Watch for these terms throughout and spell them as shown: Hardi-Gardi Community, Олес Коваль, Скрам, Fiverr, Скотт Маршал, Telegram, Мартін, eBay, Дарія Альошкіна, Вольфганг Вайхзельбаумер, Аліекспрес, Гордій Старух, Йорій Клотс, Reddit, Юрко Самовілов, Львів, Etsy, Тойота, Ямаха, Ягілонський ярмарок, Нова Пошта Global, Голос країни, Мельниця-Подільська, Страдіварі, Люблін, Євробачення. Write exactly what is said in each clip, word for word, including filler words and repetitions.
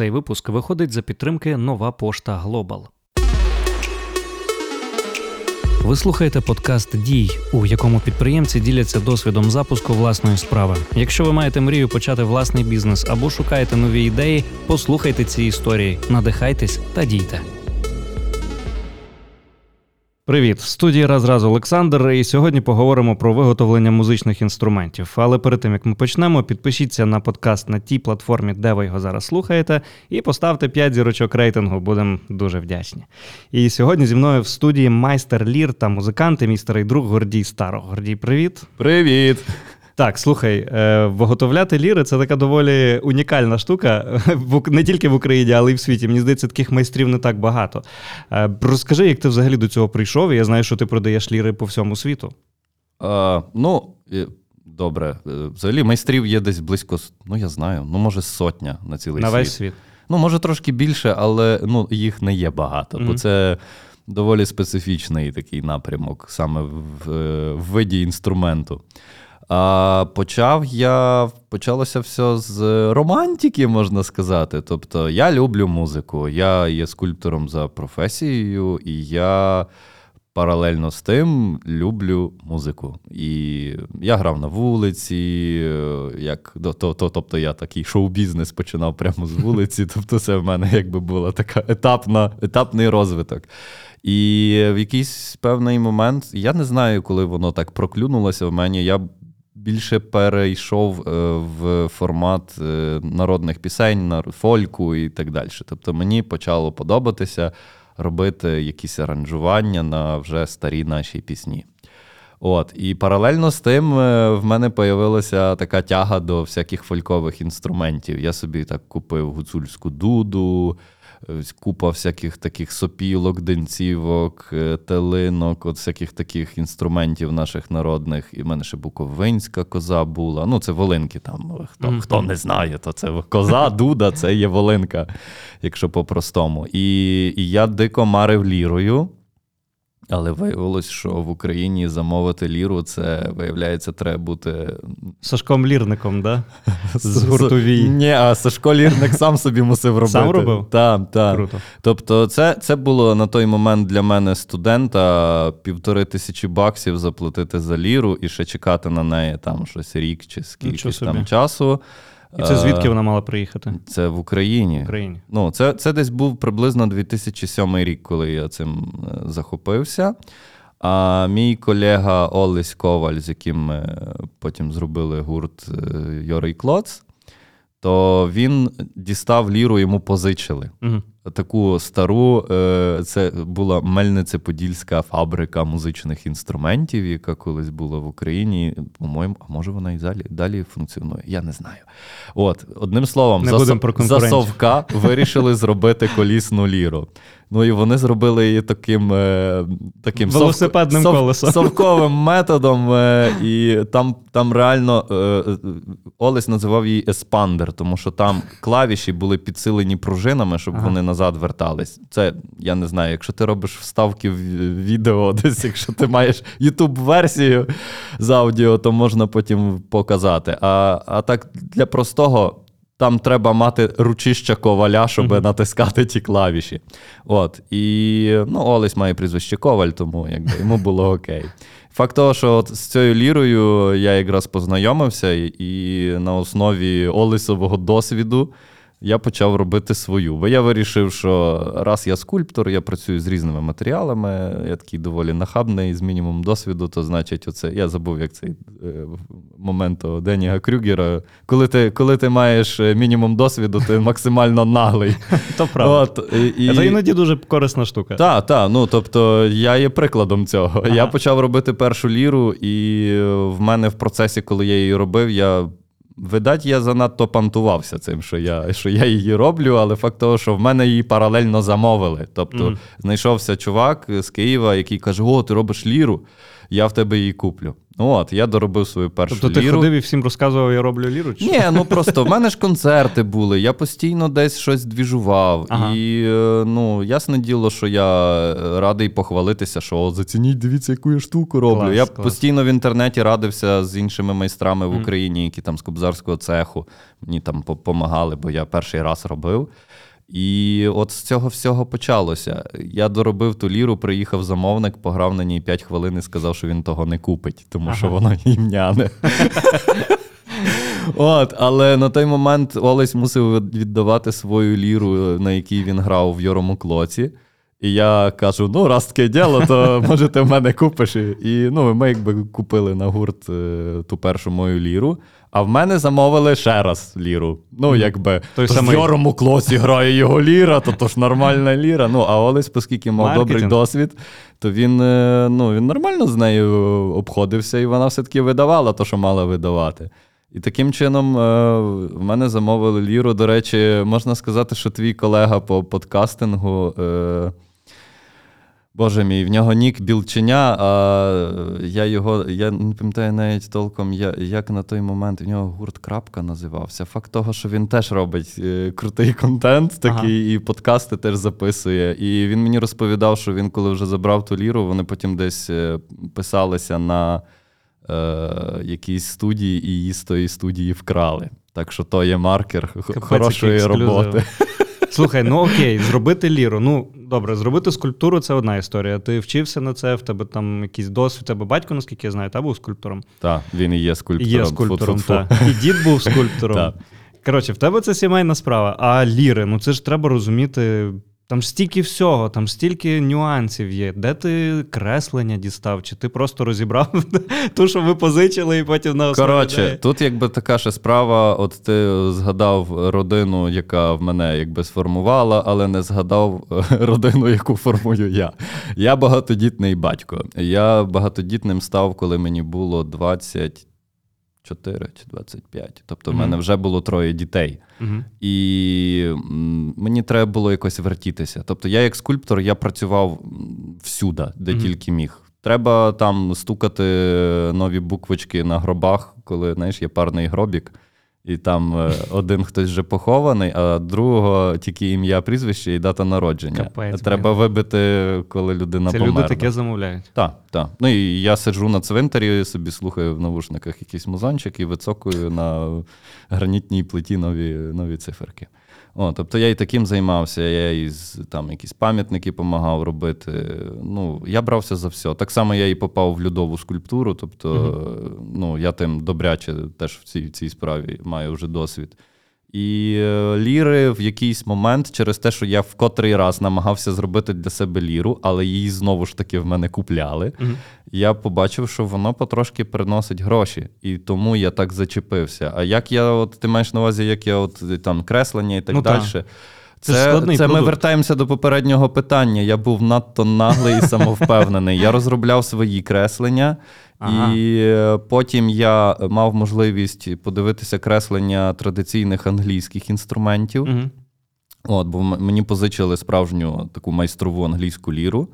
Цей випуск виходить за підтримки «Нова Пошта Global». Ви слухаєте подкаст «Дій», у якому підприємці діляться досвідом запуску власної справи. Якщо ви маєте мрію почати власний бізнес або шукаєте нові ідеї, послухайте ці історії, надихайтесь та дійте. Привіт! В студії раз-раз Олександр, і сьогодні поговоримо про виготовлення музичних інструментів. Але перед тим, як ми почнемо, підпишіться на подкаст на тій платформі, де ви його зараз слухаєте, і поставте п'ять зірочок рейтингу, будемо дуже вдячні. І сьогодні зі мною в студії майстер лір та музикант і мій старий друг Гордій Старух. Гордій, привіт! Привіт! Так, слухай, виготовляти ліри – це така доволі унікальна штука, не тільки в Україні, але й в світі. Мені здається, таких майстрів не так багато. Розкажи, як ти взагалі до цього прийшов, і я знаю, що ти продаєш ліри по всьому світу. А, ну, добре. Взагалі майстрів є десь близько, ну я знаю, ну може сотня на цілий світ. На весь світ. Ну, може трошки більше, але ну, їх не є багато, mm-hmm. бо це... доволі специфічний такий напрямок, саме в, в виді інструменту. А почав я, почалося все з романтики, можна сказати. Тобто я люблю музику, я є скульптором за професією, і я паралельно з тим люблю музику. І я грав на вулиці, як, то, то, тобто я такий шоу-бізнес починав прямо з вулиці, тобто це в мене якби була така етапна, етапний розвиток. І в якийсь певний момент, я не знаю, коли воно так проклюнулося в мені, я більше перейшов в формат народних пісень, фольку і так далі. Тобто мені почало подобатися робити якісь аранжування на вже старі наші пісні. От. І паралельно з тим в мене появилася така тяга до всяких фолькових інструментів. Я собі так купив гуцульську дуду, купа всяких таких сопілок, денцівок, телинок, от всяких таких інструментів наших народних. І в мене ще буковинська коза була. Ну, це волинки там. Хто, mm-hmm. хто не знає, то це коза, дуда, це є волинка, якщо по-простому. І, і я дико марив лірою, але виявилось, що в Україні замовити ліру, це, виявляється, треба бути... Сашком-лірником, да? З гуртовій. Ні, а Сашко-лірник сам собі мусив робити. Сам робив? Так, так. Круто. Тобто це, це було на той момент для мене студента півтори тисячі баксів заплатити за ліру і ще чекати на неї там щось рік чи скільки там часу. І це звідки вона мала приїхати? Це в Україні. В Україні. Ну, це, це десь був приблизно дві тисячі сьомий рік, коли я цим захопився. А мій колега Олес Коваль, з яким ми потім зробили гурт Йорій Клотс, то він дістав ліру, йому позичили. Угу. Таку стару, це була Мельниця-Подільська фабрика музичних інструментів, яка колись була в Україні. По-моєму, а може вона і далі, далі функціонує, я не знаю. От, одним словом, за совка вирішили зробити колісну ліру. Ну і вони зробили її таким, таким велосипедним сов... колесом. Совковим методом. І там, там реально Олесь називав її еспандер, тому що там клавіші були підсилені пружинами, щоб ага. вони назад вертались. Це, я не знаю, якщо ти робиш вставки в відео, десь, якщо ти маєш YouTube-версію з аудіо, то можна потім показати. А, а так для простого... Там треба мати ручища коваля, щоб mm-hmm. натискати ті клавіші. От. І ну, Олесь має прізвище Коваль, тому якби, йому було окей. Факт того, що от з цією лірою я якраз познайомився, і на основі Олесового досвіду я почав робити свою. Бо я вирішив, що раз я скульптор, я працюю з різними матеріалами, я такий доволі нахабний, з мінімум досвіду, то значить оце, я забув, як цей момент Деніга Крюгера, коли ти, коли ти маєш мінімум досвіду, ти максимально наглий. То правда. Це іноді дуже корисна штука. Так, так, ну тобто я є прикладом цього. Я почав робити першу ліру, і в мене в процесі, коли я її робив, я видать, я занадто пантувався цим, що я, що я її роблю, але факт того, що в мене її паралельно замовили. Тобто mm. знайшовся чувак з Києва, який каже, о, ти робиш ліру. я в тебе її куплю. От, я доробив свою першу ліру. Тобто ти ходив і всім розказував, я роблю ліру? Чи? Ні, ну просто в мене ж концерти були, я постійно десь щось двіжував. Ага. І, ну, ясне діло, що я радий похвалитися, що зацініть, дивіться, яку я штуку роблю. Клас, я клас. постійно в інтернеті радився з іншими майстрами в Україні, які там з кобзарського цеху мені там допомагали, бо я перший раз робив. І от з цього всього почалося. Я доробив ту ліру, приїхав замовник, пограв на ній п'ять хвилин і сказав, що він того не купить, тому ага. що воно гімняне. От, але на той момент Олесь мусив віддавати свою ліру, на якій він грав в Йорому Клотсі. І я кажу, ну, раз таке діло, то, може, ти в мене купиш. І ну, ми якби купили на гурт ту першу мою ліру. А в мене замовили ще раз ліру. Ну, якби, той то самий... в Йорому Клосі грає його ліра, то, то ж нормальна ліра. Ну, а Олесь, оскільки мав Маркетинг. добрий досвід, то він, ну, він нормально з нею обходився, і вона все-таки видавала те, що мала видавати. І таким чином в мене замовили ліру. До речі, можна сказати, що твій колега по подкастингу... Боже мій, в нього нік Білченя, а я його, я не пам'ятаю навіть толком, я, як на той момент в нього гурт «Крапка» називався. Факт того, що він теж робить е, крутий контент такий, ага. і подкасти теж записує. І він мені розповідав, що він, коли вже забрав ту ліру, вони потім десь писалися на е, якійсь студії, і її з тої студії вкрали. Так що то є маркер Капець, хорошої роботи. Слухай, ну окей, зробити ліру. Ну, добре, зробити скульптуру – це одна історія. Ти вчився на це, в тебе там якийсь досвід, в тебе батько, наскільки я знаю, та був скульптором? Так, він і є скульптором. І є скульптором, так. І дід був скульптором. Та. Коротше, в тебе це сімейна справа. А ліри, ну це ж треба розуміти, там стільки всього, там стільки нюансів є. Де ти креслення дістав? Чи ти просто розібрав ту, що ви позичили, і потім на основі? Коротше, тут якби така ще справа, от ти згадав родину, яка в мене якби сформувала, але не згадав родину, яку формую я. Я багатодітний батько. Я багатодітним став, коли мені було двадцять чотири чи двадцять п'ять. Тобто в mm-hmm. мене вже було троє дітей. Mm-hmm. І мені треба було якось вертітися. Тобто я як скульптор, я працював всюди, де mm-hmm. тільки міг. Треба там стукати нові буквочки на гробах, коли, знаєш, є парний гробік, і там один хтось вже похований, а другого тільки ім'я, прізвище і дата народження. Капець, треба вибити, коли людина померла. Це люди таке замовляють. Так, так. Ну і я сиджу на цвинтарі, собі слухаю в навушниках якийсь музончик і вицокую на гранітній плиті нові, нові циферки. О, тобто я і таким займався, я і там якісь пам'ятники допомагав робити. Ну, я брався за все. Так само я і попав в льодову скульптуру, тобто, mm-hmm. ну, я тим добряче теж в цій, в цій справі маю вже досвід. І ліри в якийсь момент, через те, що я в котрий раз намагався зробити для себе ліру, але її знову ж таки в мене купляли, mm-hmm. я побачив, що воно потрошки приносить гроші. І тому я так зачепився. А як я, от ти маєш на увазі, як я от там креслення і так ну, далі. Та. Це, це, це ми вертаємося до попереднього питання. Я був надто наглий і самовпевнений. Я розробляв свої креслення, ага. і потім я мав можливість подивитися креслення традиційних англійських інструментів. Угу. От, бо мені позичили справжню таку майстрову англійську ліру.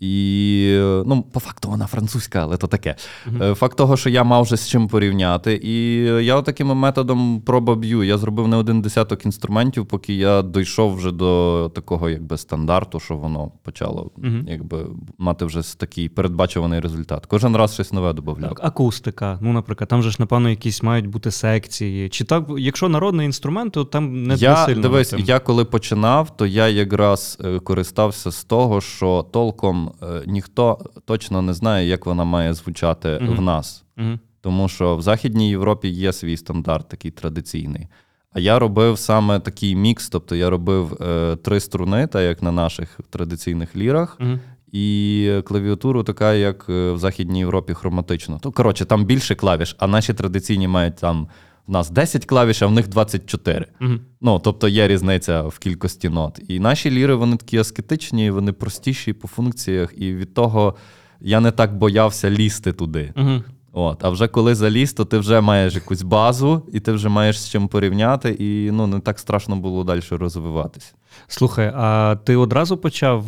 І, ну, по факту вона французька, але то таке. Mm-hmm. Факт того, що я мав вже з чим порівняти. І я таким методом проба б'ю. Я зробив не один десяток інструментів, поки я дійшов вже до такого якби стандарту, що воно почало mm-hmm. якби мати вже такий передбачуваний результат. Кожен раз щось нове додавляв. Акустика, ну, наприклад, там же ж, напевно, якісь мають бути секції. Чи так, якщо народний інструмент, то там не я, сильно. Дивись, я коли починав, то я якраз користався з того, що толком ніхто точно не знає, як вона має звучати mm-hmm. в нас. Mm-hmm. Тому що в Західній Європі є свій стандарт такий традиційний. А я робив саме такий мікс, тобто я робив е, три струни, так як на наших традиційних лірах, mm-hmm. і клавіатуру така, як в Західній Європі, хроматично. То, коротше, там більше клавіш, а наші традиційні мають там в нас десять клавіш, а в них двадцять чотири. Mm-hmm. Ну, тобто є різниця в кількості нот. І наші ліри, вони такі аскетичні, вони простіші по функціях, і від того я не так боявся лізти туди. Mm-hmm. От, а вже коли заліз, то ти вже маєш якусь базу, і ти вже маєш з чим порівняти, і ну, не так страшно було далі розвиватися. Слухай, а ти одразу почав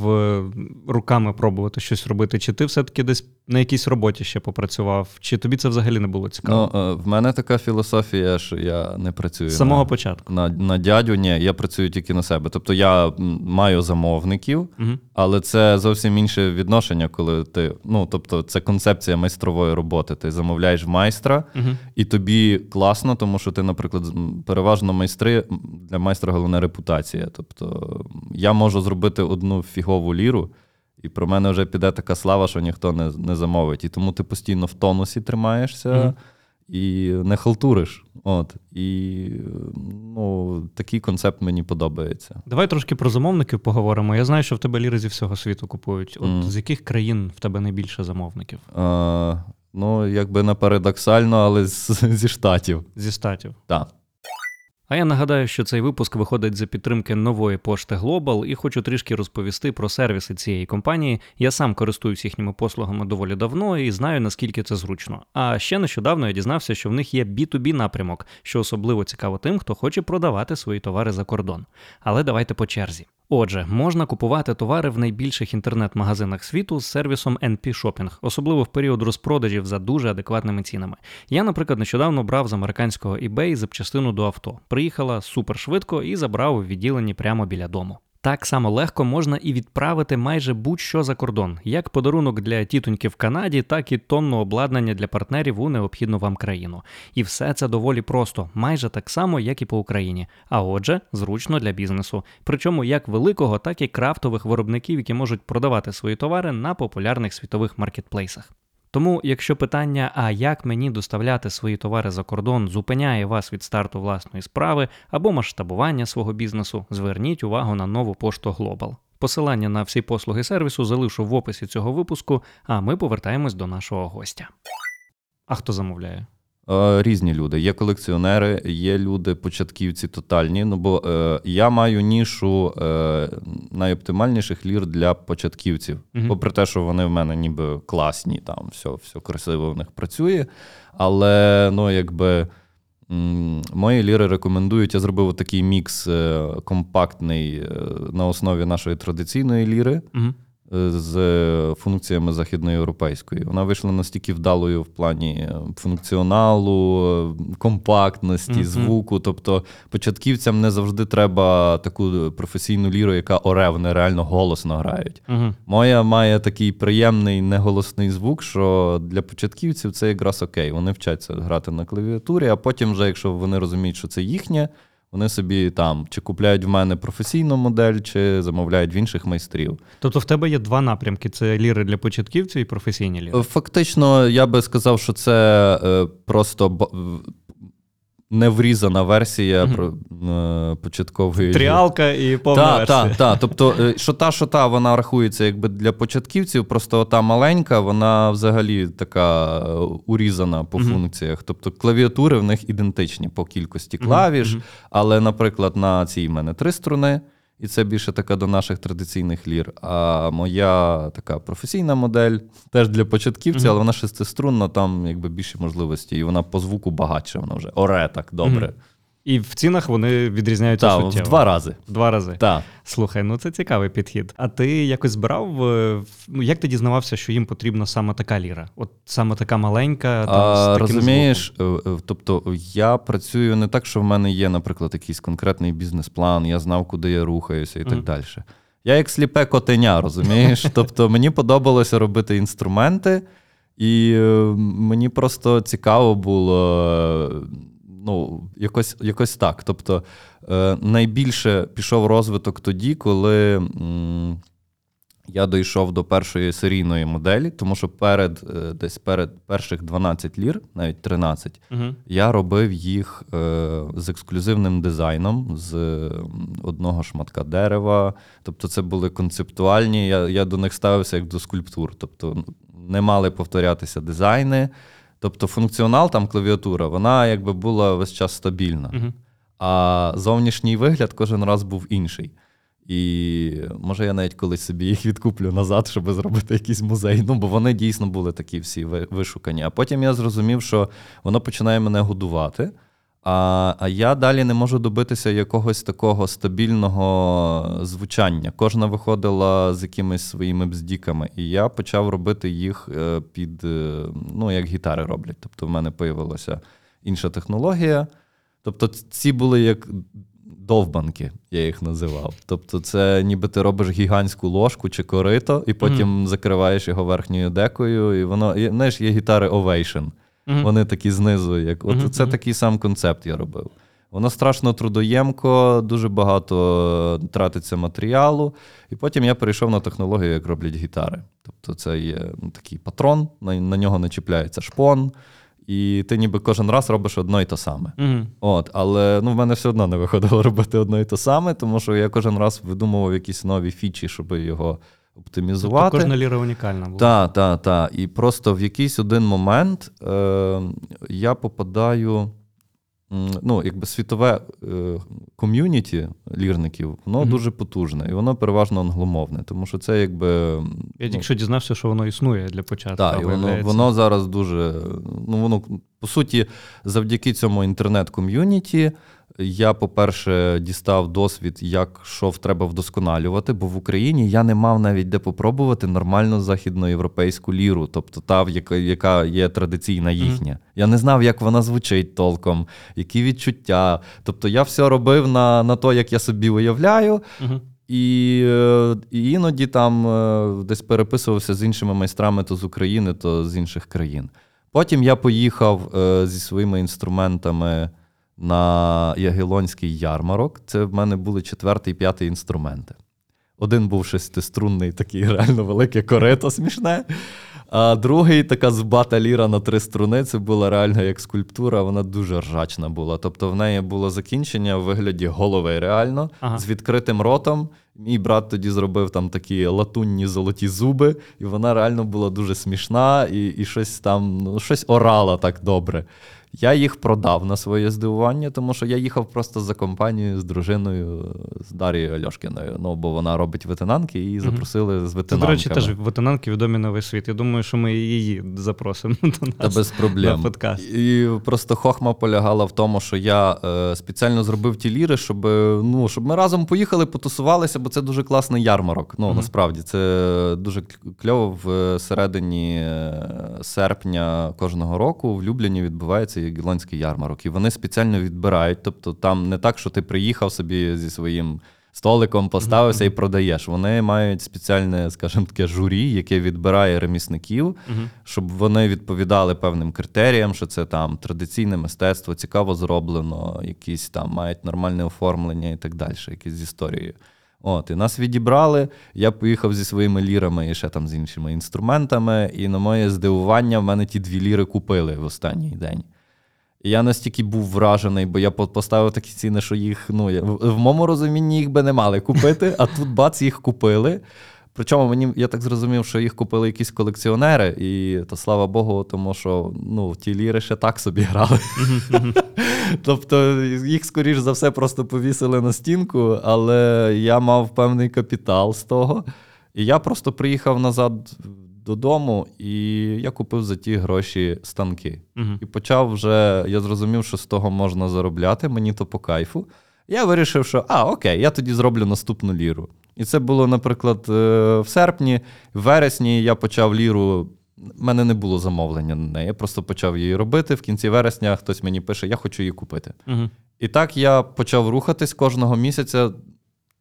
руками пробувати щось робити? Чи ти все-таки десь на якійсь роботі ще попрацював? Чи тобі це взагалі не було цікаво? Ну, в мене така філософія, що я не працюю. З самого на, початку? На, на дядю, ні, я працюю тільки на себе. Тобто я маю замовників, угу. але це зовсім інше відношення, коли ти, ну, тобто це концепція майстрової роботи. Ти замовляєш майстра, угу. і тобі класно, тому що ти, наприклад, переважно майстри, для майстра головна репутація. Тобто я можу зробити одну фігову ліру, і про мене вже піде така слава, що ніхто не, не замовить. І тому ти постійно в тонусі тримаєшся mm-hmm. і не халтуриш. От. І ну, такий концепт мені подобається. Давай трошки про замовників поговоримо. Я знаю, що в тебе ліри зі всього світу купують. От mm. з яких країн в тебе найбільше замовників? А, ну, якби не парадоксально, але з, зі Штатів. Зі Штатів? Так. А я нагадаю, що цей випуск виходить за підтримки Нової Пошти Global, і хочу трішки розповісти про сервіси цієї компанії. Я сам користуюсь їхніми послугами доволі давно і знаю, наскільки це зручно. А ще нещодавно я дізнався, що в них є бі ту бі напрямок, що особливо цікаво тим, хто хоче продавати свої товари за кордон. Але давайте по черзі. Отже, можна купувати товари в найбільших інтернет-магазинах світу з сервісом ен пі Shopping, особливо в період розпродажів за дуже адекватними цінами. Я, наприклад, нещодавно брав з американського eBay запчастину до авто. Приїхала супершвидко і забрав у відділенні прямо біля дому. Так само легко можна і відправити майже будь-що за кордон, як подарунок для тітоньки в Канаді, так і тонну обладнання для партнерів у необхідну вам країну. І все це доволі просто, майже так само, як і по Україні. А отже, зручно для бізнесу. Причому як великого, так і крафтових виробників, які можуть продавати свої товари на популярних світових маркетплейсах. Тому, якщо питання, а як мені доставляти свої товари за кордон, зупиняє вас від старту власної справи або масштабування свого бізнесу, зверніть увагу на Нову Пошту Global. Посилання на всі послуги сервісу залишу в описі цього випуску, а ми повертаємось до нашого гостя. А хто замовляє? Різні люди. Є колекціонери, є люди-початківці тотальні, ну бо е, я маю нішу е, найоптимальніших лір для початківців. Mm-hmm. Попри те, що вони в мене ніби класні, там все, все красиво в них працює, але ну, якби, м- мої ліри рекомендують, я зробив такий мікс е, компактний е, на основі нашої традиційної ліри, mm-hmm. з функціями західноєвропейської. Вона вийшла настільки вдалою в плані функціоналу, компактності, mm-hmm. звуку. Тобто початківцям не завжди треба таку професійну ліру, яка оре, вони реально голосно грають. Mm-hmm. Моя має такий приємний неголосний звук, що для початківців це якраз окей. Вони вчаться грати на клавіатурі, а потім вже, якщо вони розуміють, що це їхнє, вони собі там чи купляють в мене професійну модель, чи замовляють в інших майстрів. Тобто в тебе є два напрямки – це ліри для початківців і професійні ліри? Фактично, я би сказав, що це просто неврізана версія mm-hmm. початкової тріалка і повна та, версія. Так, та, тобто що та, що та, вона рахується якби для початківців, просто та маленька, вона взагалі така урізана по mm-hmm. функціях. Тобто клавіатури в них ідентичні по кількості клавіш, mm-hmm. але, наприклад, на цій в мене три струни, і це більше така до наших традиційних лір. А моя така професійна модель теж для початківців, mm-hmm. але вона шестиструнна, там якби більше можливості, і вона по звуку багатша, вона вже оре так добре. Mm-hmm. І в цінах вони відрізняються суттєво. Так, в два рази. В два рази. Так. Слухай, ну це цікавий підхід. А ти якось збирав, ну як ти дізнавався, що їм потрібна саме така ліра? От саме така маленька, там, а, з таким розумієш, звуком? Тобто я працюю не так, що в мене є, наприклад, якийсь конкретний бізнес-план, я знав, куди я рухаюся і mm. так далі. Я як сліпе котеня, розумієш? Тобто мені подобалося робити інструменти, і мені просто цікаво було... Ну, якось, якось так. Тобто е, найбільше пішов розвиток тоді, коли м, я дійшов до першої серійної моделі, тому що перед е, десь перед перших дванадцять лір, навіть тринадцять, угу. я робив їх е, з ексклюзивним дизайном, з одного шматка дерева. Тобто це були концептуальні, я, я до них ставився як до скульптур. Тобто не мали повторятися дизайни. Тобто функціонал, там клавіатура, вона якби була весь час стабільна, uh-huh. а зовнішній вигляд кожен раз був інший. І може я навіть колись собі їх відкуплю назад, щоб зробити якийсь музей. Ну, бо вони дійсно були такі всі вишукані. А потім я зрозумів, що воно починає мене годувати, а, а я далі не можу добитися якогось такого стабільного звучання. Кожна виходила з якимись своїми бздіками, і я почав робити їх під, ну, як гітари роблять. Тобто в мене появилася інша технологія. Тобто ці були як... довбанки, я їх називав. Тобто це ніби ти робиш гігантську ложку чи корито, і потім mm. закриваєш його верхньою декою, і воно... І, знаєш, є гітари Ovation. Mm. Вони такі знизу, як... От mm-hmm. це такий сам концепт я робив. Воно страшно трудоємко, дуже багато тратиться матеріалу, і потім я перейшов на технологію, як роблять гітари. Тобто це є такий патрон, на, на нього начіпляється шпон, і ти ніби кожен раз робиш одно і то саме. Mm-hmm. От, але ну, в мене все одно не виходило робити одно і то саме, тому що я кожен раз видумував якісь нові фічі, щоб його оптимізувати. Тобто кожна ліра унікальна була. Так, так, так. І просто в якийсь один момент е- я попадаю... Ну, якби світове ком'юніті лірників, воно mm-hmm. дуже потужне, і воно переважно англомовне, тому що це якби... Я тільки що ну, дізнався, що воно існує для початку. Так, і воно, воно зараз дуже... Ну, воно, по суті, завдяки цьому інтернет-ком'юніті я, по-перше, дістав досвід, як що треба вдосконалювати, бо в Україні я не мав навіть де попробувати нормальну західноєвропейську ліру, тобто та, яка є традиційна їхня. Mm-hmm. Я не знав, як вона звучить толком, які відчуття. Тобто я все робив на, на то, як я собі уявляю, mm-hmm. і, і іноді там десь переписувався з іншими майстрами то з України, то з інших країн. Потім я поїхав зі своїми інструментами на Ягілонський ярмарок. Це в мене були четвертий, п'ятий інструменти. Один був шестиструнний, такий реально велике корито смішне, а другий така зубата ліра на три струни. Це була реально як скульптура, вона дуже ржачна була. Тобто в неї було закінчення в вигляді голови реально, ага. з відкритим ротом. Мій брат тоді зробив там такі латунні золоті зуби, і вона реально була дуже смішна і, і щось там, ну, щось орала так добре. Я їх продав на своє здивування, тому що я їхав просто за компанією з дружиною, з Дарією Альошкіною. Ну, бо вона робить ветенанки, і її запросили з ветенанками. Це, до речі, теж ветенанки відомі на весь світ. Я думаю, що ми її запросимо до нас. Та без проблем. На подкаст. І просто хохма полягала в тому, що я е, спеціально зробив ті ліри, щоб, ну, щоб ми разом поїхали, потусувалися, бо це дуже класний ярмарок. Ну, mm-hmm. насправді, це дуже кльово. В середині серпня кожного року в Любліні відбувається Ягілонський ярмарок. І вони спеціально відбирають. Тобто там не так, що ти приїхав собі зі своїм столиком, поставився uh-huh. і продаєш. Вони мають спеціальне, скажімо таке, журі, яке відбирає ремісників, uh-huh. щоб вони відповідали певним критеріям, що це там традиційне мистецтво, цікаво зроблено, якісь там мають нормальне оформлення і так далі, якісь з історією. От, і нас відібрали, я поїхав зі своїми лірами і ще там з іншими інструментами, і на моє здивування в мене ті дві ліри купили в останній день. Я настільки був вражений, бо я поставив такі ціни, що їх, ну, я, в, в моєму розумінні їх би не мали купити, а тут бац, їх купили. Причому мені, я так зрозумів, що їх купили якісь колекціонери, і то слава Богу, тому що, ну, ті ліри ще так собі грали. Тобто їх, скоріш за все, просто повісили на стінку, але я мав певний капітал з того. І я просто приїхав назад додому, і я купив за ті гроші станки. Uh-huh. І почав вже, я зрозумів, що з того можна заробляти, мені то по кайфу. Я вирішив, що, а, окей, я тоді зроблю наступну ліру. І це було, наприклад, в серпні, в вересні я почав ліру, в мене не було замовлення на неї, я просто почав її робити, в кінці вересня хтось мені пише, я хочу її купити. Uh-huh. І так я почав рухатись кожного місяця,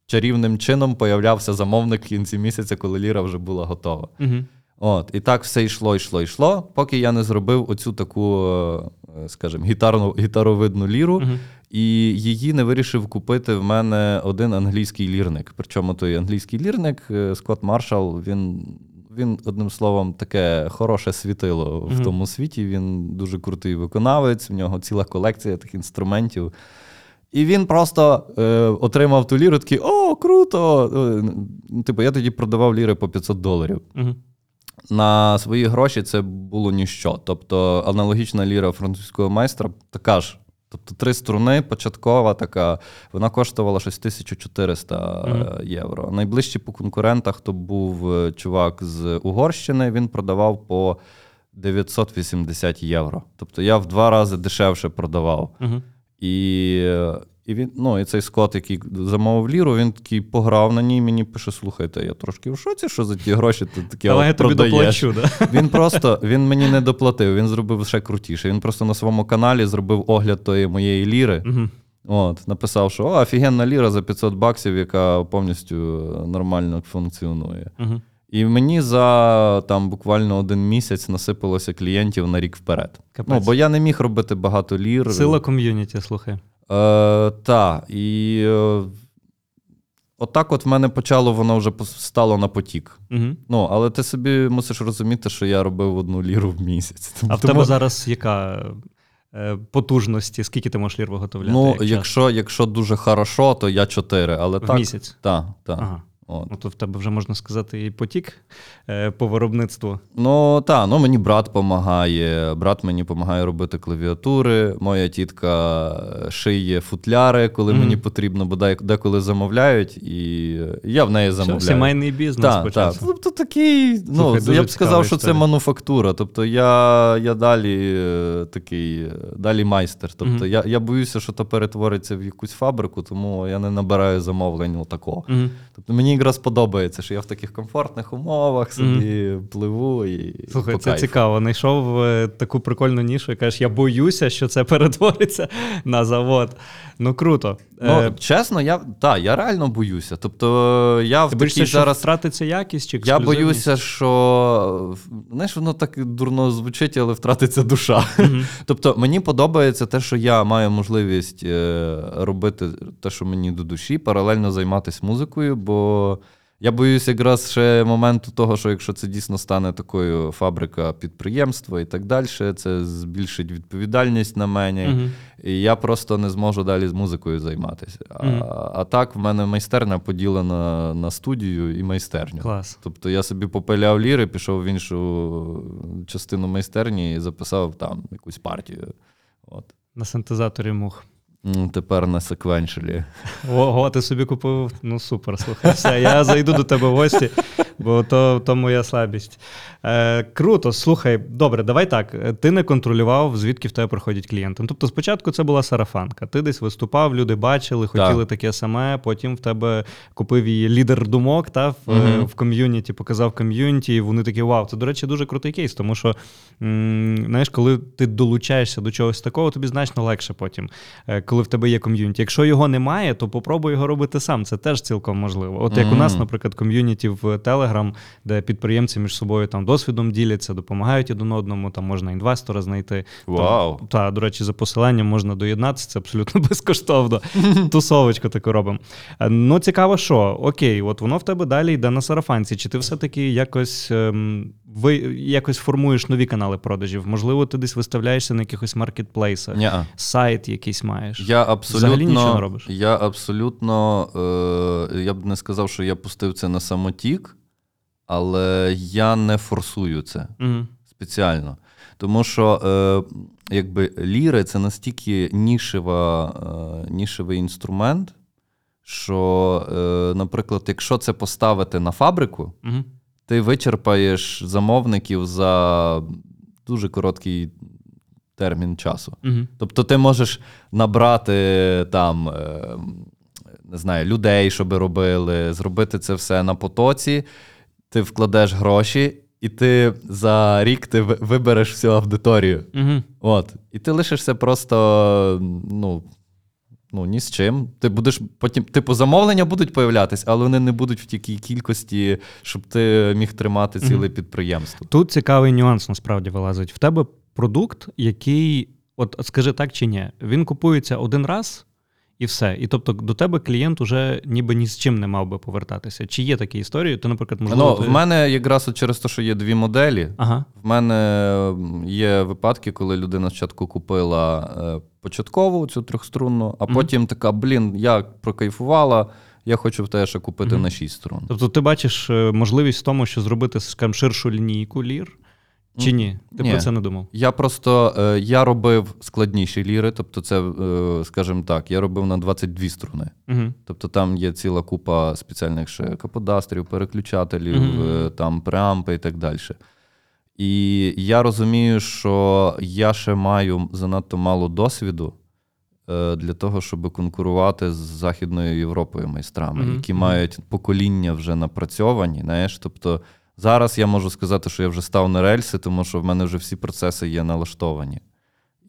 чарівним чином появлявся замовник в кінці місяця, коли ліра вже була готова. Uh-huh. От, і так все йшло, йшло, йшло, поки я не зробив оцю таку, скажімо, гітарну, гітаровидну ліру, uh-huh. і її не вирішив купити в мене один англійський лірник. Причому той англійський лірник, Скотт Маршал, він, він одним словом, таке хороше світило uh-huh. в тому світі, він дуже крутий виконавець, в нього ціла колекція таких інструментів. І він просто е, отримав ту ліру, такий, о, круто! Типу, я тоді продавав ліри по п'ятсот доларів. Uh-huh. На свої гроші це було ніщо. Тобто аналогічна ліра французького майстра така ж. Тобто три струни, початкова така, вона коштувала щось тисяча чотириста mm-hmm. євро. Найближчі по конкурентах то був чувак з Угорщини, він продавав по дев'ятсот вісімдесят євро. Тобто я в два рази дешевше продавав. Mm-hmm. І... І він, ну, і цей Скотт, який замовив ліру, він такий пограв на ній, мені пише: слухайте, я трошки в шоці, що за ті гроші ти таке продаєш. Але я тобі доплачу, да? Він просто, він мені не доплатив, він зробив ще крутіше. Він просто на своєму каналі зробив огляд тої моєї ліри. Угу. От, написав, що о, офігенна ліра за п'ятсот баксів, яка повністю нормально функціонує. Угу. І мені за там буквально один місяць насипалося клієнтів на рік вперед. Ну, бо я не міг робити багато лір. Сила ком'юніті, слухай. Е, та, і е, отак от в мене почало, воно вже стало на потік. Угу. Ну, але ти собі мусиш розуміти, що я робив одну ліру в місяць. А в тому... тебе зараз яка е, потужності? Скільки ти можеш лір виготовляти? Ну, як якщо, якщо дуже хорошо, то я чотири. Але в так, місяць? Так, так. Ага. От. Ну, то в тебе вже, можна сказати, і потік е, по виробництву. Ну, так, ну, мені брат допомагає. Брат мені допомагає робити клавіатури. Моя тітка шиє футляри, коли mm-hmm. мені потрібно, бо деколи замовляють, і я в неї замовляю. Що, сімейний бізнес та, почався. Так, тобто такий, слухай, ну, я б сказав, що історія. Це мануфактура. Тобто я, я далі такий, далі майстер. Тобто mm-hmm. я, я боюся, що то перетвориться в якусь фабрику, тому я не набираю замовлень отакого. Mm-hmm. Тобто мені якраз подобається, що я в таких комфортних умовах собі mm. пливу і слухай, по це кайфу. Цікаво. Знайшов таку прикольну нішу і кажеш, я боюся, що це перетвориться на завод. Ну, круто. Ну, е... чесно, я, та, я реально боюся. Тобто, я ти в такій зараз... втратиться якість чи ексклюзивність? Я боюся, що... Знаєш, воно так дурно звучить, але втратиться душа. Mm-hmm. Тобто, мені подобається те, що я маю можливість робити те, що мені до душі, паралельно займатися музикою, бо я боюсь якраз ще моменту того, що якщо це дійсно стане такою фабрика підприємства і так далі, це збільшить відповідальність на мене, угу. і я просто не зможу далі з музикою займатися. Угу. А, а так в мене майстерня поділена на студію і майстерню. Клас. Тобто я собі попиляв ліри, пішов в іншу частину майстерні і записав там якусь партію. От. На синтезаторі мух. Тепер на секвеншелі. Ого, ти собі купив? Ну супер, слухай. Все, я зайду до тебе в гості, бо то, то моя слабість. Е, круто, слухай. Добре, давай так. Ти не контролював, звідки в тебе приходять клієнти. Тобто спочатку це була сарафанка. Ти десь виступав, люди бачили, хотіли так. таке саме, потім в тебе купив її лідер думок, та, в, угу. в ком'юніті, показав ком'юніті, і вони такі, вау. Це, до речі, дуже крутий кейс, тому що, м, знаєш, коли ти долучаєшся до чогось такого, тобі значно легше потім. Коли в тебе є ком'юніті. Якщо його немає, то попробуй його робити сам. Це теж цілком можливо. От як mm-hmm. у нас, наприклад, ком'юніті в Telegram, де підприємці між собою там досвідом діляться, допомагають один одному, там можна інвестора знайти. Вау! Wow. Та, до речі, за посиланням можна доєднатися, це абсолютно безкоштовно. Тусовочку таку робимо. Ну, цікаво, що? Окей, от воно в тебе далі йде на сарафанці. Чи ти все-таки якось... Ем... Ви якось формуєш нові канали продажів? Можливо, ти десь виставляєшся на якихось маркетплейсах? Ні-а. Сайт якийсь маєш? Я абсолютно, взагалі нічого не робиш? Я абсолютно, е- я б не сказав, що я пустив це на самотік, але я не форсую це угу. спеціально. Тому що е- якби ліри – це настільки нішева, е- нішевий інструмент, що, е- наприклад, якщо це поставити на фабрику, угу. ти вичерпаєш замовників за дуже короткий термін часу. Угу. Тобто ти можеш набрати там, не знаю, людей, щоб робили, зробити це все на потоці, ти вкладеш гроші, і ти за рік ти вибереш всю аудиторію. Угу. От. І ти лишишся просто, ну... Ну, ні з чим. Ти будеш потім, типу, замовлення будуть появлятись, але вони не будуть в тій кількості, щоб ти міг тримати ціле mm-hmm. підприємство. Тут цікавий нюанс насправді вилазить. В тебе продукт, який, от скажи так чи ні, він купується один раз і все. І тобто до тебе клієнт уже ніби ні з чим не мав би повертатися. Чи є такі історії? Ти, наприклад, можливо... Ну, ти... В мене якраз от через те, що є дві моделі, ага. в мене є випадки, коли людина спочатку купила початкову, цю трьохструнну, а mm-hmm. потім така, блін, я прокайфувала, я хочу в те ще купити mm-hmm. на шість струн. Тобто ти бачиш можливість в тому, що зробити, скажімо, ширшу лінійку лір, Чи ні? Ти ні. про це не думав? Я просто, е, я робив складніші ліри, тобто це, е, скажімо так, я робив на двадцять дві струни. Угу. Тобто там є ціла купа спеціальних ще каподастрів, переключателів, угу. е, там преампи і так далі. І я розумію, що я ще маю занадто мало досвіду е, для того, щоб конкурувати з Західною Європою майстрами, угу. які мають покоління вже напрацьовані, знаєш, тобто зараз я можу сказати, що я вже став на рельси, тому що в мене вже всі процеси є налаштовані.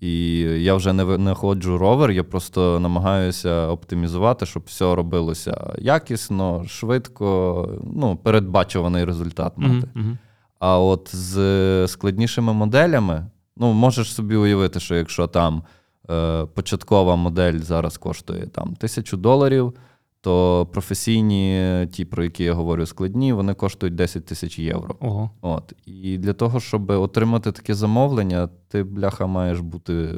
І я вже не, не ходжу ровер, я просто намагаюся оптимізувати, щоб все робилося якісно, швидко, ну, передбачуваний результат мати. Mm-hmm. А от з складнішими моделями, ну, можеш собі уявити, що якщо там е, початкова модель зараз коштує там тисячу доларів, то професійні, ті, про які я говорю, складні, вони коштують десять тисяч євро. Ого. От. І для того, щоб отримати таке замовлення, ти, бляха, маєш бути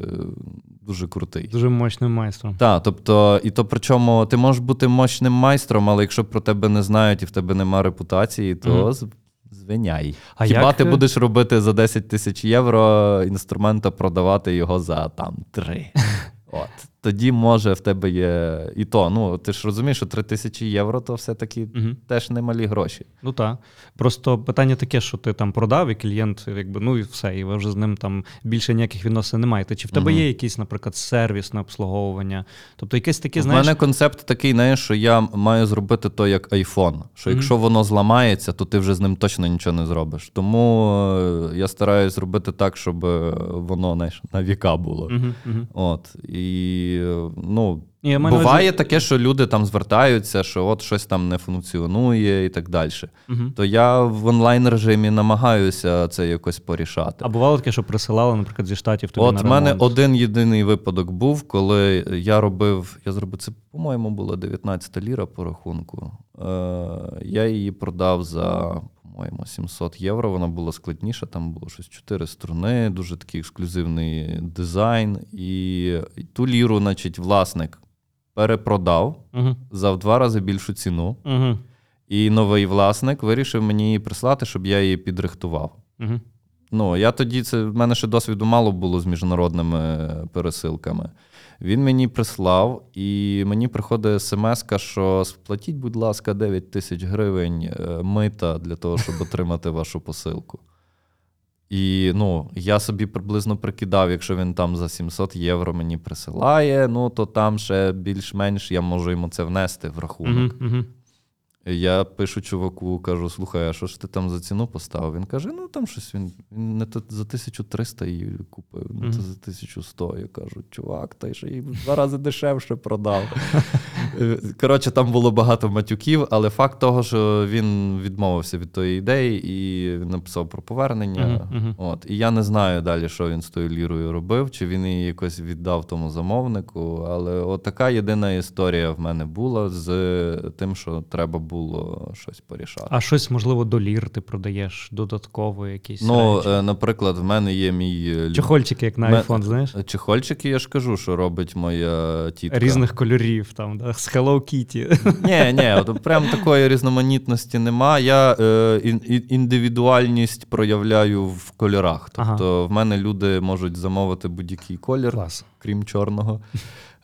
дуже крутий. Дуже мощним майстром. Так, тобто, і то причому ти можеш бути мощним майстром, але якщо про тебе не знають і в тебе нема репутації, то mm. звиняй. А Хіба як... ти будеш робити за десять тисяч євро інструмента, продавати його за там три. От. Тоді, може, в тебе є і то. Ну, ти ж розумієш, що три тисячі євро, то все-таки угу. теж немалі гроші. Ну, так. Просто питання таке, що ти там продав, і клієнт, якби, ну, і все, і ви вже з ним там більше ніяких відносин не маєте. Чи в тебе угу. є якийсь, наприклад, сервіс на обслуговування? Тобто, якийсь такий, знаєш... У мене концепт такий, знаєш, що я маю зробити то, як айфон. Що якщо угу. воно зламається, то ти вже з ним точно нічого не зробиш. Тому я стараюсь зробити так, щоб воно, знаєш, на віка було. Угу. Угу. От. І І, ну, і буває вже... таке, що люди там звертаються, що от щось там не функціонує і так далі. Угу. То я в онлайн-режимі намагаюся це якось порішати. А бувало таке, що присилали, наприклад, зі Штатів тобі на ремонт? От в мене один єдиний випадок був, коли я робив, я зробив, це, по-моєму, була дев'ятнадцята ліра по рахунку. Е, я її продав за, по-моєму, сімсот євро, вона була складніша, там було щось чотири струни, дуже такий ексклюзивний дизайн. І ту ліру, значить, власник перепродав uh-huh. за в два рази більшу ціну. Uh-huh. І новий власник вирішив мені її прислати, щоб я її підрихтував. Uh-huh. Ну, я тоді, це, в мене ще досвіду мало було з міжнародними пересилками. Він мені прислав, і мені приходить смс-ка, що сплатіть, будь ласка, дев'ять тисяч гривень мита для того, щоб отримати вашу посилку. І, ну, я собі приблизно прикидав, якщо він там за сімсот євро мені присилає, ну, то там ще більш-менш я можу йому це внести в рахунок. Uh-huh, uh-huh. Я пишу чуваку, кажу, слухай, а що ж ти там за ціну поставив? Він каже, ну, там щось, він, він не то, за тисячу триста її купив, не mm-hmm. то за тисячу сто. Я кажу, чувак, та й ще її два рази дешевше продав. Коротше, там було багато матюків, але факт того, що він відмовився від тої ідеї і написав про повернення. Mm-hmm. От. І я не знаю далі, що він з тою лірою робив, чи він її якось віддав тому замовнику, але от така єдина історія в мене була з тим, що треба було було щось порішати. А щось, можливо, до лір ти продаєш додатково якісь ну, речі? Ну, наприклад, в мене є мій... Чехольчики, як на айфон, Ме... знаєш? Чехольчики, я ж кажу, що робить моя тітка. Різних кольорів, там, да? З Hello Kitty. Ні, ні, от прям такої різноманітності нема. Я е, ін, індивідуальність проявляю в кольорах. Тобто ага. в мене люди можуть замовити будь-який колір, клас. Крім чорного.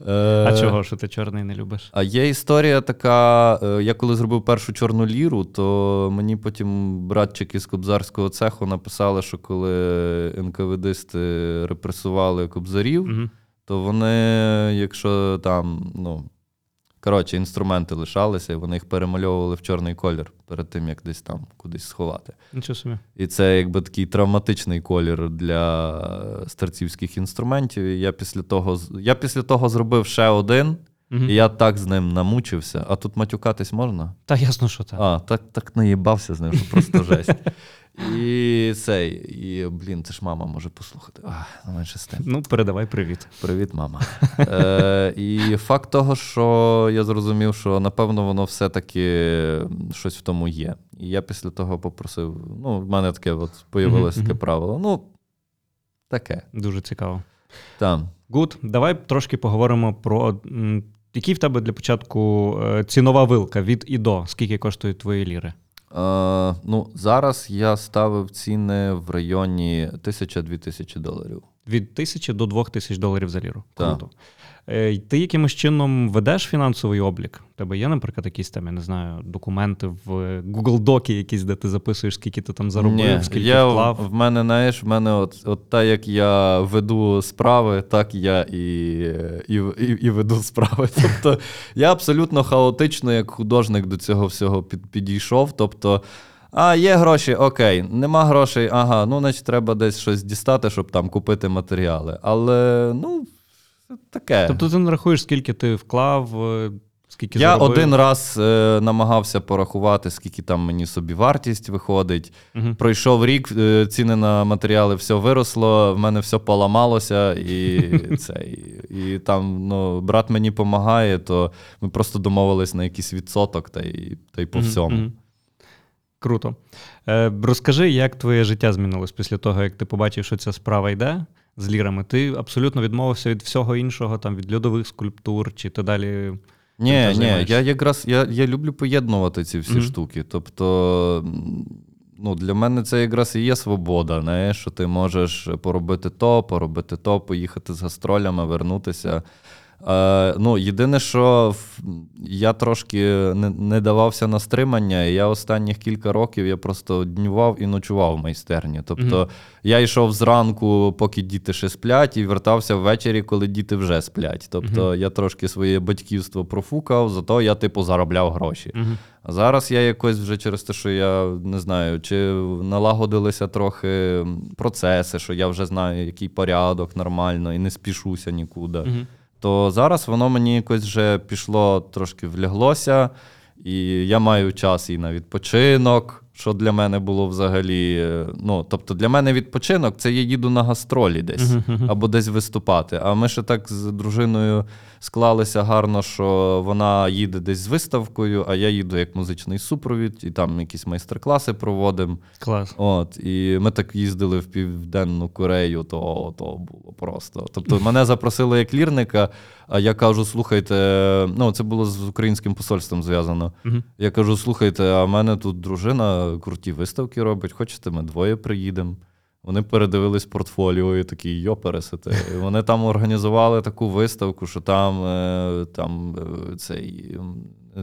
А чого, що ти чорний не любиш? А є історія така, я коли зробив першу чорну ліру, то мені потім братчики з кобзарського цеху написали, що коли ен ка ве дисти репресували кобзарів, угу. то вони, якщо там, ну, коротше, інструменти лишалися, і вони їх перемальовували в чорний колір перед тим, як десь там кудись сховати. Нічого собі. І це якби такий травматичний колір для старцівських інструментів. І я після того, я після того зробив ще один, угу. і я так з ним намучився. А тут матюкатись можна? Та ясно, що так. А, так, так наїбався з ним, що просто жесть. І цей, і, блін, це ж мама може послухати. А, менше з тим. Ну, передавай привіт. Привіт, мама. Е, і факт того, що я зрозумів, що, напевно, воно все-таки щось в тому є. І я після того попросив, ну, в мене таке от появилось таке правило. Ну, таке. Дуже цікаво. Там. Гуд, давай трошки поговоримо про... Який в тебе для початку цінова вилка від і до? Скільки коштують твої ліри? Е, ну, зараз я ставив ціни в районі тисяча-дві тисячі доларів. Від тисячі до двох тисяч доларів за ліру. Круто. Е, ти якимось чином ведеш фінансовий облік? У тебе є, наприклад, якісь там, я не знаю, документи в Google Доки якісь, де ти записуєш, скільки ти там заробив, Ні, скільки я, вклав? В мене, знаєш, в мене от, от так, як я веду справи, так я і, і, і, і веду справи. Тобто я абсолютно хаотично як художник до цього всього під, підійшов. Тобто, а, є гроші, окей, нема грошей, ага, ну, значить, треба десь щось дістати, щоб там купити матеріали. Але, ну, таке. Тобто ти не рахуєш, скільки ти вклав, скільки я заробив? Я один раз е, намагався порахувати, скільки там мені собівартість виходить. Угу. Пройшов рік, е, ціни на матеріали, все виросло, в мене все поламалося, і, це, і, і там, ну, брат мені допомагає, то ми просто домовились на якийсь відсоток, та й, та й по угу, всьому. Угу. Круто. Е, розкажи, як твоє життя змінилось після того, як ти побачив, що ця справа йде з лірами? Ти абсолютно відмовився від всього іншого, там, від льодових скульптур, чи ти далі... Ні, ні, я якраз я, я люблю поєднувати ці всі mm-hmm. штуки. Тобто, ну, для мене це якраз і є свобода, не? Що ти можеш поробити то, поробити то, поїхати з гастролями, вернутися. Е, ну, єдине, що я трошки не, не давався на стримання, і я останніх кілька років я просто днював і ночував в майстерні. Тобто mm-hmm. я йшов зранку, поки діти ще сплять, і вертався ввечері, коли діти вже сплять. Тобто mm-hmm. я трошки своє батьківство профукав, зато я, типу, заробляв гроші. Mm-hmm. А зараз я якось вже через те, що я не знаю, чи налагодилися трохи процеси, що я вже знаю, який порядок нормально, і не спішуся нікуди. Mm-hmm. То зараз воно мені якось вже пішло, трошки вляглося, і я маю час і на відпочинок, що для мене було взагалі. Ну, тобто для мене відпочинок – це я їду на гастролі десь, або десь виступати. А ми ще так з дружиною склалися гарно, що вона їде десь з виставкою, а я їду як музичний супровід, і там якісь майстер-класи проводимо. Клас. От, і ми так їздили в Південну Корею, то, то було просто. Тобто мене запросили як лірника, а я кажу, слухайте, ну це було з українським посольством зв'язано. Uh-huh. Я кажу, слухайте, а в мене тут дружина круті виставки робить, хочете, ми двоє приїдемо. Вони передивились портфоліо і такі, йопересити. Вони там організували таку виставку, що там, там цей,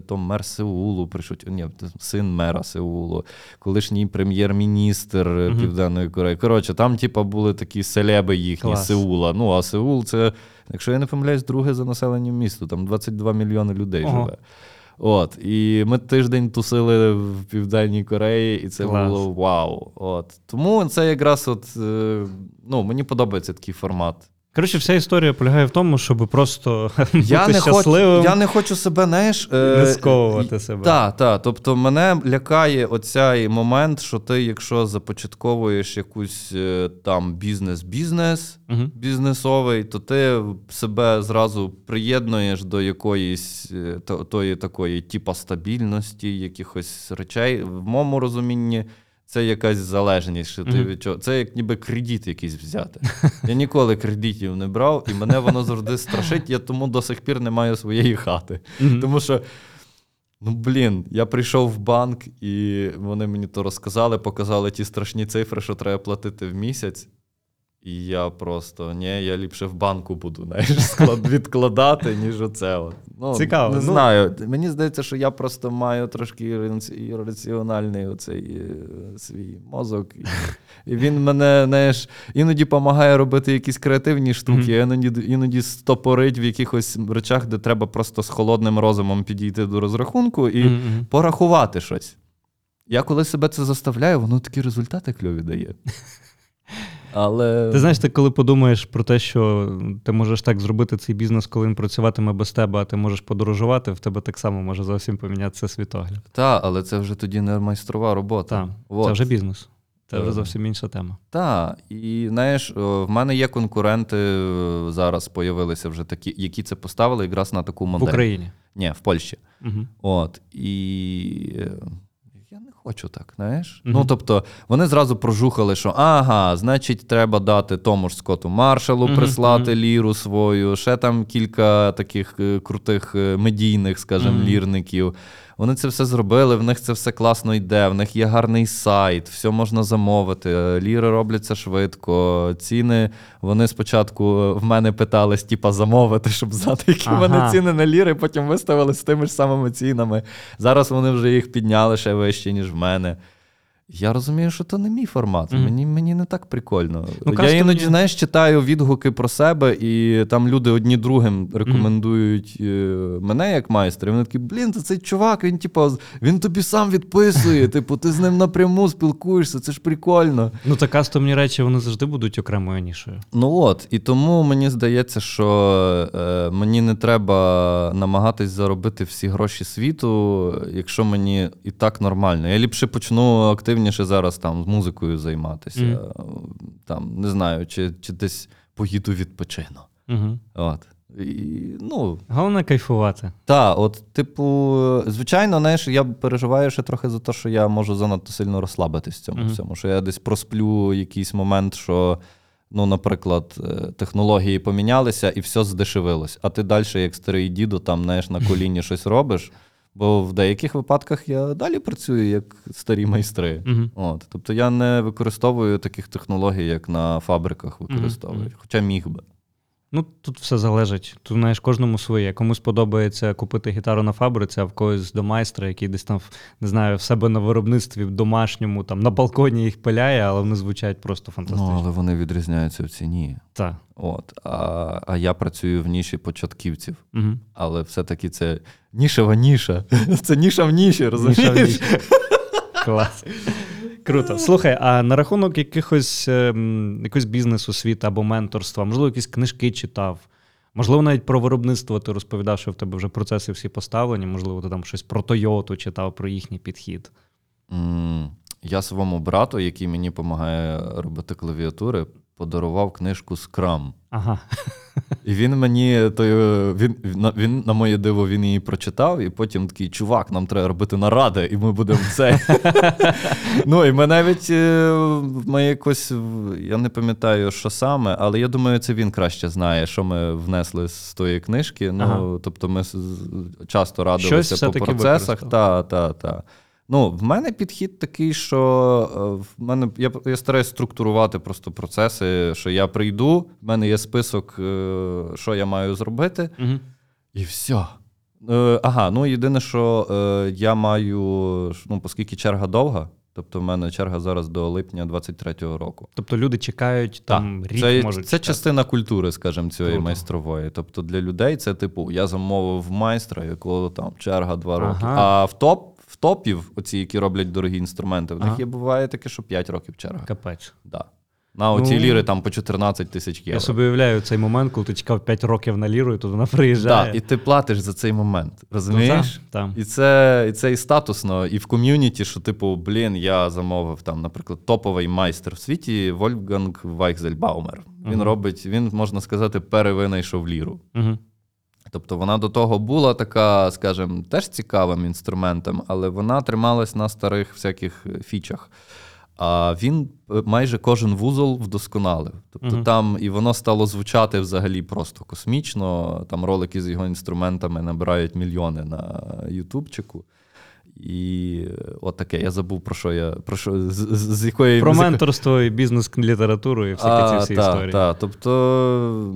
то мер Сеулу прийшов, ні, син мера Сеулу, колишній прем'єр-міністр mm-hmm. Південної Кореї. Коротше, там типа були такі селеби їхні, Клас. Сеула. Ну, а Сеул – це, якщо я не помиляюсь, друге за населенням місто, там двадцять два мільйони людей Ого. Живе. От, і ми тиждень тусили в Південній Кореї, і це Клас. Було вау. От. Тому це якраз от, ну, мені подобається такий формат. Коротше, вся історія полягає в тому, щоб просто я бути не щасливим. Хоч, я не хочу себе, знаєш... Не сковувати е, себе. Так, так. Тобто мене лякає оцей момент, що ти, якщо започатковуєш якусь там бізнес-бізнес, угу. бізнесовий, то ти себе зразу приєднуєш до якоїсь то, тої такої типа стабільності, якихось речей. В моєму розумінні, це якась залежність, що ти mm-hmm. від чого. Це як ніби кредит якийсь взяти. Я ніколи кредитів не брав, і мене воно завжди страшить, я тому до сих пір не маю своєї хати. Mm-hmm. Тому що, ну блін, я прийшов в банк, і вони мені то розказали, показали ті страшні цифри, що треба платити в місяць. І я просто, ні, я ліпше в банку буду, знаєш, склад відкладати, ніж оце. От. Ну, цікаво. Не знаю. Мені здається, що я просто маю трошки раціональний оцей свій мозок. І він мене, знаєш, іноді допомагає робити якісь креативні штуки, mm-hmm. іноді, іноді стопорить в якихось речах, де треба просто з холодним розумом підійти до розрахунку і mm-hmm. порахувати щось. Я коли себе це заставляю, воно такі результати кльові дає. Але... Ти знаєш, ти коли подумаєш про те, що ти можеш так зробити цей бізнес, коли він працюватиме без тебе, а ти можеш подорожувати, в тебе так само може зовсім помінятися світогляд. Так, але це вже тоді не майстрова робота. Так, це вже бізнес. Це вже зовсім інша тема. Так, і знаєш, в мене є конкуренти, зараз появилися вже такі, які це поставили якраз на таку модель. В Україні? Ні, в Польщі. Угу. От, і... Хочу так, знаєш? Mm-hmm. Ну, тобто, вони зразу прожухали, що ага, значить, треба дати тому ж Скотту Маршалу mm-hmm. прислати mm-hmm. ліру свою, ще там кілька таких крутих медійних, скажімо, mm-hmm. лірників. Вони це все зробили, в них це все класно йде, в них є гарний сайт, все можна замовити, ліри робляться швидко, ціни, вони спочатку в мене питались, типа, замовити, щоб знати, які ага. в мене ціни на ліри, потім виставили з тими ж самими цінами. Зараз вони вже їх підняли ще вище, ніж в мене. Я розумію, що це не мій формат. Mm. Мені, мені не так прикольно. Ну, я іноді, знаєш, читаю відгуки про себе, і там люди одні другим рекомендують mm. мене як майстра. І вони такі, блін, це цей чувак, він, типу, він тобі сам відписує, типу, ти з ним напряму спілкуєшся, це ж прикольно. Ну, та кастомні речі, вони завжди будуть окремою нішою. Ну от, і тому мені здається, що е, мені не треба намагатись заробити всі гроші світу, якщо мені і так нормально. Я ліпше почну активно зараз там з музикою займатися, mm. там, не знаю, чи, чи десь поїду відпочину. Mm-hmm. От. І, ну, головне кайфувати. Так, от, типу, звичайно, знаєш, я переживаю ще трохи за те, що я можу занадто сильно розслабитись в цьому mm-hmm. всьому, що я десь просплю якийсь момент, що, ну, наприклад, технології помінялися і все здешевилось, а ти далі, як старий діду, там, знаєш, на коліні щось робиш. Бо в деяких випадках я далі працюю як старі майстри. Uh-huh. От. Тобто я не використовую таких технологій, як на фабриках використовують, uh-huh. хоча міг би. Ну, тут все залежить. Тут, знаєш, кожному своє. Комусь подобається купити гітару на фабриці, а в когось до майстра, який десь там, не знаю, в себе на виробництві, в домашньому, там, на балконі їх пиляє, але вони звучать просто фантастично. Ну, але вони відрізняються в ціні. Так. От. А, а я працюю в ніші початківців. Угу. Але все-таки це нішева ніша. Це ніша в ніші, розумієш? Клас. Круто. Слухай, а на рахунок якихось, якогось бізнесу, світу або менторства, можливо, якісь книжки читав, можливо, навіть про виробництво ти розповідав, що в тебе вже процеси всі поставлені, можливо, ти там щось про Тойоту читав, про їхній підхід. Mm, я своєму брату, який мені допомагає робити клавіатури, подарував книжку «Скрам». Ага. І він мені, то, він, він, на моє диво, він її прочитав, і потім такий, чувак, нам треба робити наради, і ми будемо це. Ну, і ми навіть, ми якось, я не пам'ятаю, що саме, але я думаю, це він краще знає, що ми внесли з тої книжки. Ну, ага. Тобто ми часто радилися по процесах. Та, та, та. Ну, в мене підхід такий, що в мене я, я стараюсь структурувати просто процеси, що я прийду, в мене є список, що я маю зробити, угу. і все. Ага, ну єдине, що я маю, ну, оскільки черга довга, тобто в мене черга зараз до липня двадцять третього року. Тобто люди чекають, там так. рік це, можуть це читати. Частина культури, скажімо, цієї Круто. Майстрової. Тобто для людей це типу, я замовив майстра, якого там черга два ага. роки, а в топ В топів, оці, які роблять дорогі інструменти, в них є, буває таке, що п'ять років черга. Капець. Да. На оці ну, ліри там по чотирнадцять тисяч євро. Я собі уявляю цей момент, коли ти чекав п'ять років на ліру, і тут вона приїжджає. Так, да, і ти платиш за цей момент, розумієш? Ну, і, це, і це і статусно, і в ком'юніті, що типу, блін, я замовив там, наприклад, топовий майстер в світі Вольфганг Вайхзельбаумер. Він угу. робить, він, можна сказати, перевинайшов ліру. Угу. Тобто вона до того була така, скажімо, теж цікавим інструментом, але вона трималась на старих всяких фічах. А він майже кожен вузол вдосконалив. Тобто угу. там і воно стало звучати взагалі просто космічно. Там ролики з його інструментами набирають мільйони на ютубчику. І от таке, я забув, про що я, про що, з, з, з якої... Про менторство і бізнес-літературу і всякі а, ці всі та, історії. Так, тобто,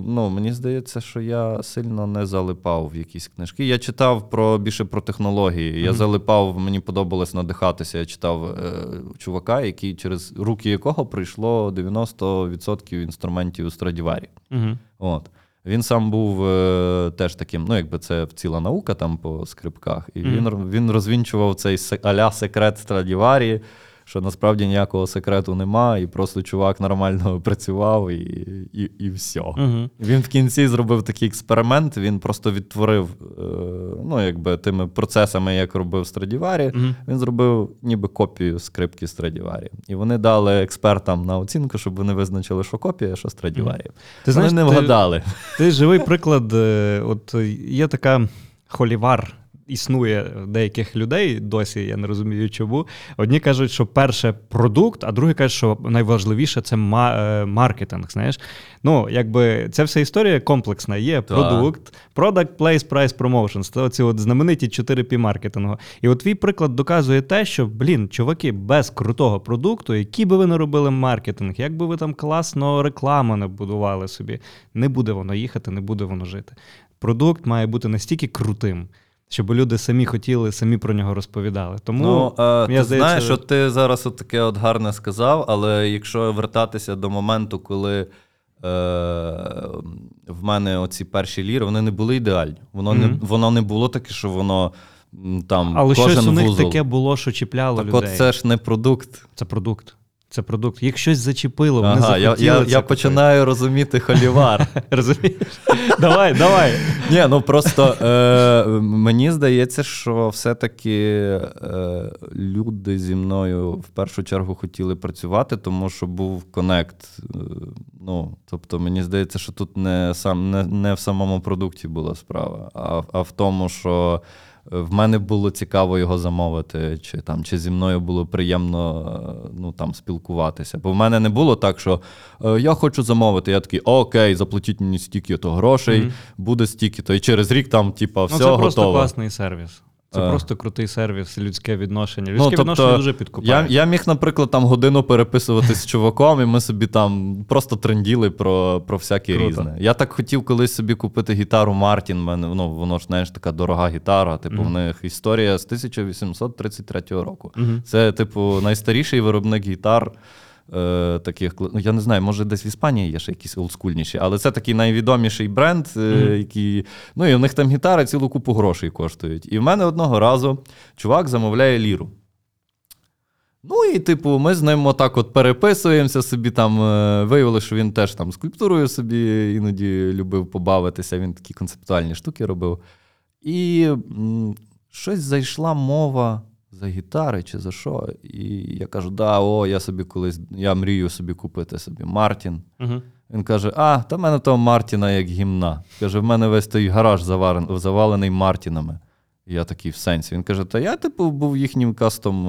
ну, мені здається, що я сильно не залипав в якісь книжки. Я читав про, більше про технології, я mm-hmm. залипав, мені подобалось надихатися, я читав е, чувака, який, через руки якого прийшло дев'яносто відсотків інструментів у Страдіварі. Mm-hmm. От. Він сам був е, теж таким, ну, якби це ціла наука там по скрипках. І він, mm. він розвінчував цей а-ля секрет Страдіварі, що насправді ніякого секрету нема, і просто чувак нормально працював, і, і, і все. Mm-hmm. Він в кінці зробив такий експеримент, він просто відтворив, е, ну, якби тими процесами, як робив Страдіварі, mm-hmm. він зробив ніби копію скрипки Страдіварі. І вони дали експертам на оцінку, щоб вони визначили, що копія, що Страдіварі. Mm-hmm. Ти знаєш, вони не вгадали. Ти, ти живий приклад, от є така холівар, існує деяких людей, досі я не розумію чому. Одні кажуть, що перше продукт, а другі кажуть, що найважливіше це маркетинг, знаєш. Ну, якби це вся історія комплексна. Є продукт, product, place, price, promotion. Це оці от знамениті чотири пі маркетингу. І от твій приклад доказує те, що, блін, чуваки, без крутого продукту, який би ви не робили маркетинг, як би ви там класно рекламу не будували собі, не буде воно їхати, не буде воно жити. Продукт має бути настільки крутим, щоб люди самі хотіли, самі про нього розповідали. Тому, ну, е, я ти здається... знаєш, що ти зараз от таке от гарне сказав, але якщо вертатися до моменту, коли е, в мене оці перші ліри, вони не були ідеальні. Воно, mm-hmm. не, воно не було таке, що воно там але кожен вузол. Але щось у них вузол. Таке було, що чіпляло так людей. Так от це ж не продукт. Це продукт. Це продукт. Їх щось зачепило, вони ага, захотіли. Я, я, я починаю розуміти холівар. Розумієш? Давай, давай. Ні, ну просто е, мені здається, що все-таки е, люди зі мною в першу чергу хотіли працювати, тому що був конект. Е, ну, тобто мені здається, що тут не, сам, не, не в самому продукті була справа, а, а в тому, що в мене було цікаво його замовити, чи, там, чи зі мною було приємно ну, там, спілкуватися. Бо в мене не було так, що я хочу замовити, я такий, окей, заплатіть мені стільки-то грошей, mm-hmm. буде стільки-то, і через рік там, типа, все ну, це готово. Це просто класний сервіс. Це е... просто крутий сервіс, людське відношення. Людське ну, тобто, відношення дуже підкупає. Я, я міг, наприклад, там годину переписуватись з чуваком, і ми собі там просто тренділи про, про всякі Круто. Різне. Я так хотів колись собі купити гітару Мартін. Мене, ну, воно ж, знаєш, така дорога гітара. Типу, mm-hmm. в них історія з тисяча вісімсот тридцять третього року. Mm-hmm. Це, типу, найстаріший виробник гітар. Таких, ну, я не знаю, може десь в Іспанії є ще якісь олдскульніші, але це такий найвідоміший бренд, mm-hmm. який, ну і у них там гітари цілу купу грошей коштують. І в мене одного разу чувак замовляє ліру. Ну і, типу, ми з ним отак от переписуємося собі там, виявили, що він теж там скульптурою собі іноді любив побавитися, він такі концептуальні штуки робив. І м- щось зайшла мова... за гітари чи за що. І я кажу, да, о, я собі колись, я мрію собі купити собі Мартін. Uh-huh. Він каже, а, та в мене того Мартіна як гімна. Каже, в мене весь той гараж заварений, завалений Мартінами. Я такий в сенсі. Він каже, та я типу був їхнім кастом,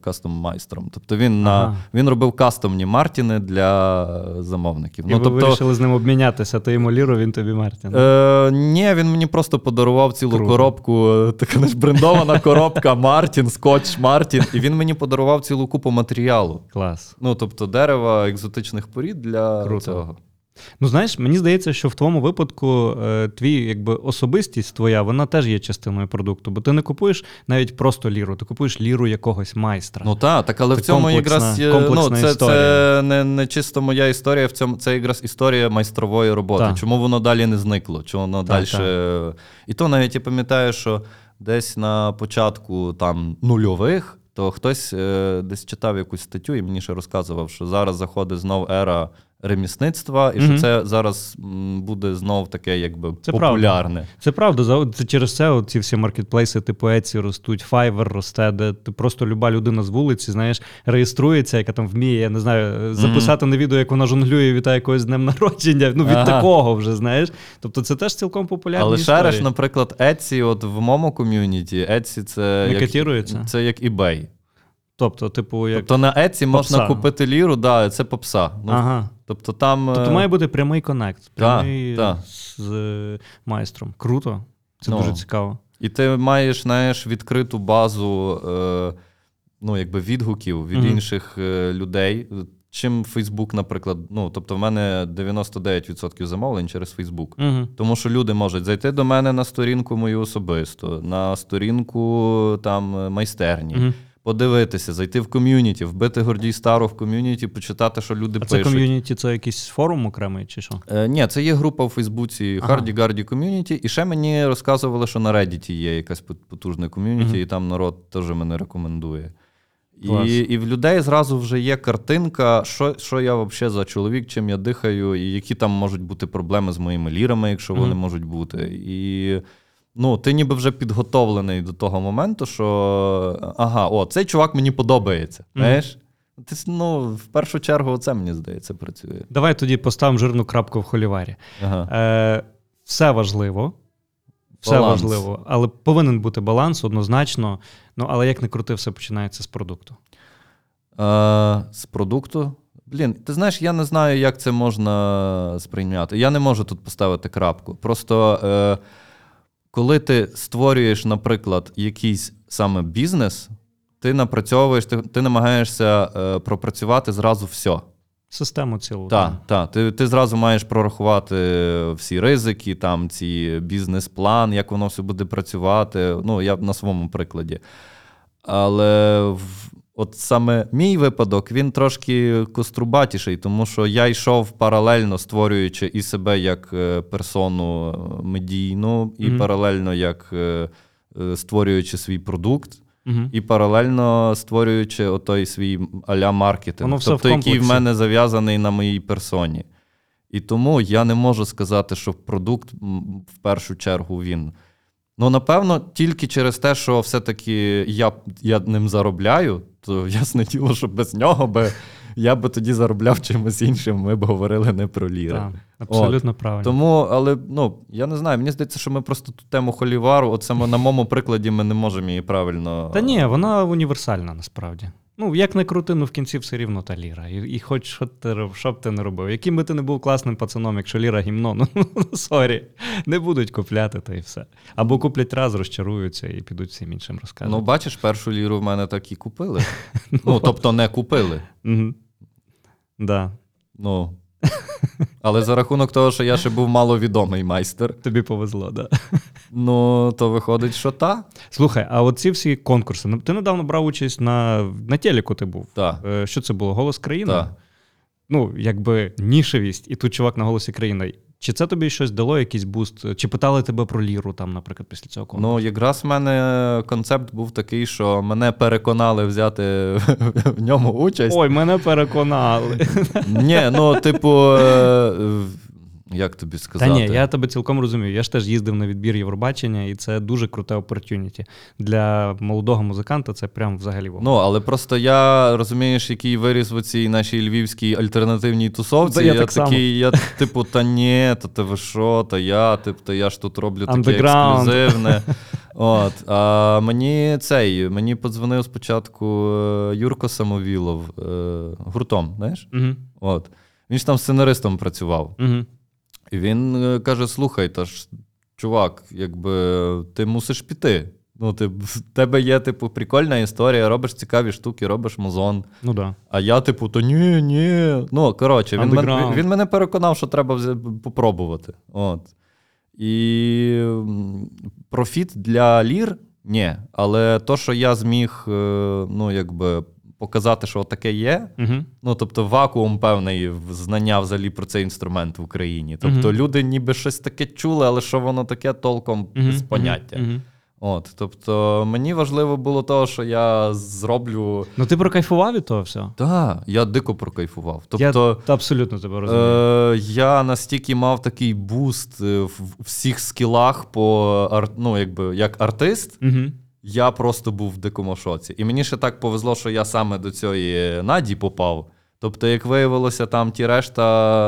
кастом-майстром. Тобто він, ага. на, він робив кастомні Мартіни для замовників. І ну, ви тобто, вирішили з ним обмінятися, ти йому ліру, він тобі Мартін. Е, ні, він мені просто подарував цілу Круто. Коробку, така не ж брендована коробка Мартін, скотч Мартін. І він мені подарував цілу купу матеріалу. Клас. Ну, тобто дерева екзотичних порід для Круто. Цього. Ну, знаєш, мені здається, що в твоєму випадку твій, якби, особистість твоя, вона теж є частиною продукту, бо ти не купуєш навіть просто ліру, ти купуєш ліру якогось майстра. Ну так, так але це в цьому якраз ну, це, це не, не чисто моя історія, в цьому це якраз історія майстрової роботи. Так. Чому воно далі не зникло? Чому воно далі. І то навіть я пам'ятаю, що десь на початку там нульових, то хтось десь читав якусь статтю і мені ще розказував, що зараз заходить знов ера ремісництва, і mm-hmm. що це зараз буде знов таке, якби, це популярне. Правда. Це правда. Це через це ці всі маркетплейси типу Etsy ростуть, Fiverr росте, де ти просто люба людина з вулиці, знаєш, реєструється, яка там вміє, я не знаю, записати mm-hmm. на відео, як вона жонглює, вітає когось з днем народження. Ну, від ага. такого вже, знаєш. Тобто це теж цілком популярна Але історія. Але ще, наприклад, Etsy, от в моєму ком'юніті, Etsy це як, це як eBay. Тобто, типу, як тобто на Etsy можна попса. Купити ліру, да, це попса. Ну, ага. Тобто, там... тобто має бути прямий коннект, прямий та, та. З майстром. Круто, це ну. дуже цікаво. І ти маєш, знаєш, відкриту базу е, ну, якби відгуків від mm-hmm. інших е, людей. Чим Фейсбук, наприклад, ну, тобто в мене дев'яносто дев'ять відсотків замовлень через Фейсбук. Угу. Тому що люди можуть зайти до мене на сторінку мою особисто, на сторінку там майстерні. Угу. Подивитися, зайти в ком'юніті, вбити Гордій Стару в ком'юніті, почитати, що люди а пишуть. А це ком'юніті – це якийсь форум окремий чи що? Е, ні, це є група в Фейсбуці ага. Hardi-Gardi Community. І ще мені розказували, що на Reddit є якась потужна ком'юніті, mm-hmm. і там народ теж мене рекомендує. І, і в людей зразу вже є картинка, що, що я взагалі за чоловік, чим я дихаю, і які там можуть бути проблеми з моїми лірами, якщо mm-hmm. вони можуть бути. І... ну, ти ніби вже підготовлений до того моменту, що ага, о, цей чувак мені подобається, mm-hmm. знаєш? Ти, ну, в першу чергу це, мені здається, працює. Давай тоді поставимо жирну крапку в холіварі. Ага. Е, все важливо. все баланс. Важливо. Але повинен бути баланс однозначно. Ну, але як не крути, все починається з продукту. Е, з продукту? Блін, ти знаєш, я не знаю, як це можна сприйняти. Я не можу тут поставити крапку. Просто е, коли ти створюєш, наприклад, якийсь саме бізнес, ти напрацьовуєш, ти, ти намагаєшся е, пропрацювати зразу все. Систему цілу. Так, так. Ти, ти зразу маєш прорахувати всі ризики, там ці бізнес-план, як воно все буде працювати. Ну, я на своєму прикладі. Але в, от саме мій випадок, він трошки кострубатіший, тому що я йшов паралельно, створюючи і себе як персону медійну, і mm-hmm. паралельно як створюючи свій продукт. Угу. І паралельно створюючи отой свій а-ля маркетинг, тобто який в мене зав'язаний на моїй персоні. І тому я не можу сказати, що продукт в першу чергу він. Ну, напевно, тільки через те, що все-таки я, я ним заробляю, то ясне діло, що без нього би я би тоді заробляв чимось іншим, ми б говорили не про ліри. Так, абсолютно от. Правильно. Тому, але, ну, я не знаю, мені здається, що ми просто ту тему холівару, от саме на моєму прикладі ми не можемо її правильно... Та ні, вона універсальна насправді. Ну, як не крути, ну в кінці все рівно та ліра. І, і хоч що, ти, що б ти не робив. Яким би ти не був класним пацаном, якщо ліра гімно, ну, сорі, не будуть купляти, та і все. Або куплять раз, розчаруються і підуть всім іншим розказувати. Ну, бачиш, першу ліру в мене так і купили. Ну, тобто не купили. Да. Ну, але за рахунок того, що я ще був маловідомий майстер. Тобі повезло, да. Ну, то виходить, що та. Слухай, а оці всі конкурси, ти недавно брав участь на, на телеку ти був. Так. Що це було? Голос країни? Так. Ну, якби нішевість, і тут чувак на Голосі країни. Чи це тобі щось дало, якийсь буст? Чи питали тебе про ліру, там, наприклад, після цього конкурсу? Ну, якраз в мене концепт був такий, що мене переконали взяти в ньому участь. Ой, мене переконали. Ні, ну, типу, як тобі сказати? Та ні, я тебе цілком розумію. Я ж теж їздив на відбір Євробачення, і це дуже круте opportunity. Для молодого музиканта це прям взагалі воно. Ну, але просто я, розумієш, який виріс в цій нашій львівській альтернативній тусовці. Та я, я так такий, я типу, та ні, та ти ви що, та я, типу, та я ж тут роблю таке ексклюзивне. От, а мені цей, мені подзвонив спочатку Юрко Самовілов гуртом, знаєш? Угу. От. Він ж там сценаристом працював. Угу. І він каже, слухай, та ж, чувак, якби ти мусиш піти. Ну, ти, в тебе є, типу, прикольна історія, робиш цікаві штуки, робиш музон. Ну, да. А я, типу, то ні, ні. Ну, коротше, він, мен, він мене переконав, що треба взя... попробувати. От. І профіт для лір – ні. Але то, що я зміг, ну, якби... показати, що таке є, uh-huh. ну, тобто вакуум певний знання взагалі про цей інструмент в Україні. Тобто uh-huh. люди ніби щось таке чули, але що воно таке толком uh-huh. з поняття. Uh-huh. От, тобто мені важливо було того, що я зроблю... Ну ти прокайфував від того все? Так, я дико прокайфував. Тобто, я абсолютно тебе розумію. Е- я настільки мав такий буст в всіх скілах по ар- ну, якби, як артист, uh-huh. я просто був в дикому шоці. І мені ще так повезло, що я саме до цієї Наді попав. Тобто, як виявилося, там ті решта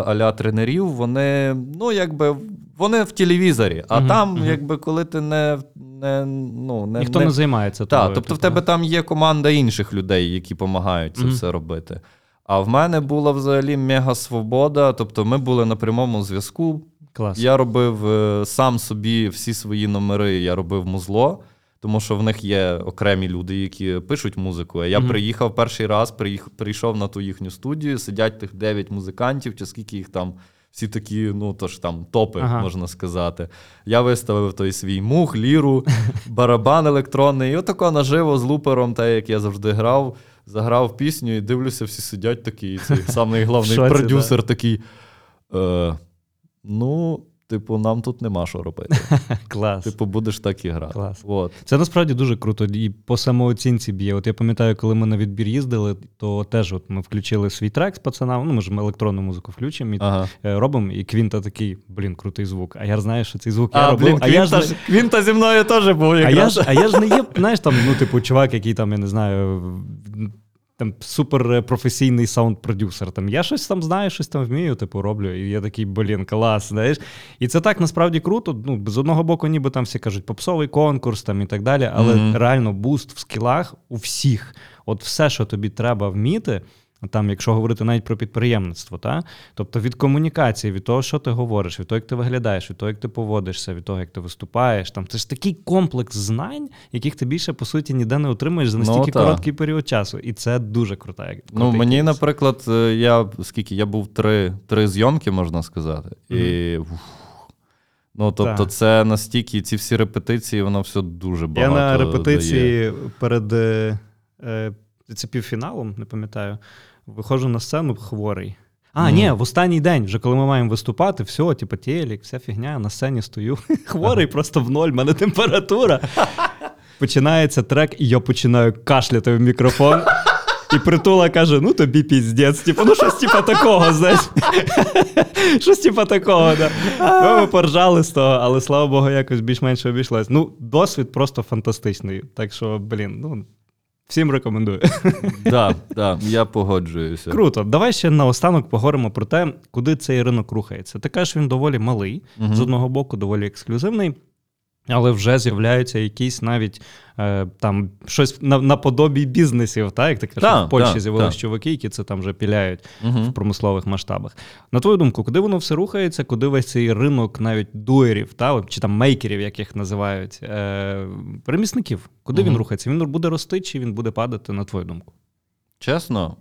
а-ля тренерів, вони, ну, якби, вони в телевізорі. А угу, там, угу. якби, коли ти не... не, ну, не ніхто не, не займається. Так, тобто типу. В тебе там є команда інших людей, які допомагають це угу. все робити. А в мене була взагалі мега-свобода. Тобто, ми були на прямому зв'язку. Клас. Я робив сам собі всі свої номери, я робив музло. Тому що в них є окремі люди, які пишуть музику. А я mm-hmm. приїхав перший раз, приїх, прийшов на ту їхню студію, сидять тих дев'ять музикантів, чи скільки їх там, всі такі, ну, то ж там, топи, ага. можна сказати. Я виставив той свій мух, ліру, барабан електронний, і отако наживо з лупером, те, як я завжди грав, заграв пісню, і дивлюся, всі сидять такі, і цей самий головний продюсер такий, е, ну... Типу, нам тут нема що робити. Клас. Типу, будеш так і грати. От. Це насправді дуже круто. І по самооцінці б'є. От я пам'ятаю, коли ми на відбір їздили, то теж от ми включили свій трек з пацанами. Ну, ми ж електронну музику включимо і ага. робимо. І Квінта такий, блін, крутий звук. А я знаю, що цей звук а, я робив. Блін, а Квінта, я ж... ж... Квінта зі мною теж був якраз. А я ж, а я ж не є, знаєш, там, ну, типу, чувак, який там, я не знаю... там суперпрофесійний саунд-продюсер. Там, я щось там знаю, щось там вмію, типу, роблю. І я такий, блін, клас, знаєш. І це так насправді круто. Ну, з одного боку, ніби там всі кажуть, попсовий конкурс там і так далі, але mm-hmm. реально буст в скілах у всіх. От все, що тобі треба вміти, там, якщо говорити навіть про підприємництво, та? Тобто від комунікації, від того, що ти говориш, від того, як ти виглядаєш, від того, як ти поводишся, від того, як ти виступаєш. Там, це ж такий комплекс знань, яких ти більше, по суті, ніде не отримуєш за настільки ну, короткий період часу. І це дуже крута. Ну, мені, курс. Наприклад, я, скільки, я був три, три зйомки, можна сказати. Mm-hmm. І... Ну, тобто так. Це настільки, ці всі репетиції, воно все дуже багато дає. Я на репетиції дає. перед... Е, Це півфіналом, не пам'ятаю, виходжу на сцену хворий. А, mm. ні, в останній день, вже коли ми маємо виступати, все, типу, телік, вся фігня, на сцені стою, хворий просто в ноль, в мене температура. Починається трек, і я починаю кашляти в мікрофон. І Притула каже, ну тобі піздець, типу, ну щось типу такого, знаєш, щось типу такого, да. Ну, ми поржали з того, але, слава Богу, якось більш-менш обійшлось. Ну, досвід просто фантастичний, так що, блін, ну... Всім рекомендую. Да, да, я погоджуюся. Круто. Давай ще наостанок поговоримо про те, куди цей ринок рухається. Ти кажеш, він доволі малий, угу. з одного боку доволі ексклюзивний, але вже з'являються якісь навіть е, там щось на, наподобі бізнесів, так? Як ти кажеш, да, в Польщі да, з'явилися да. чуваки, які це там вже піляють угу. в промислових масштабах. На твою думку, куди воно все рухається, куди весь цей ринок навіть дуерів, та? Чи там мейкерів, як їх називають, е, перемісників, куди угу. він рухається? Він буде рости чи він буде падати, на твою думку? Чесно,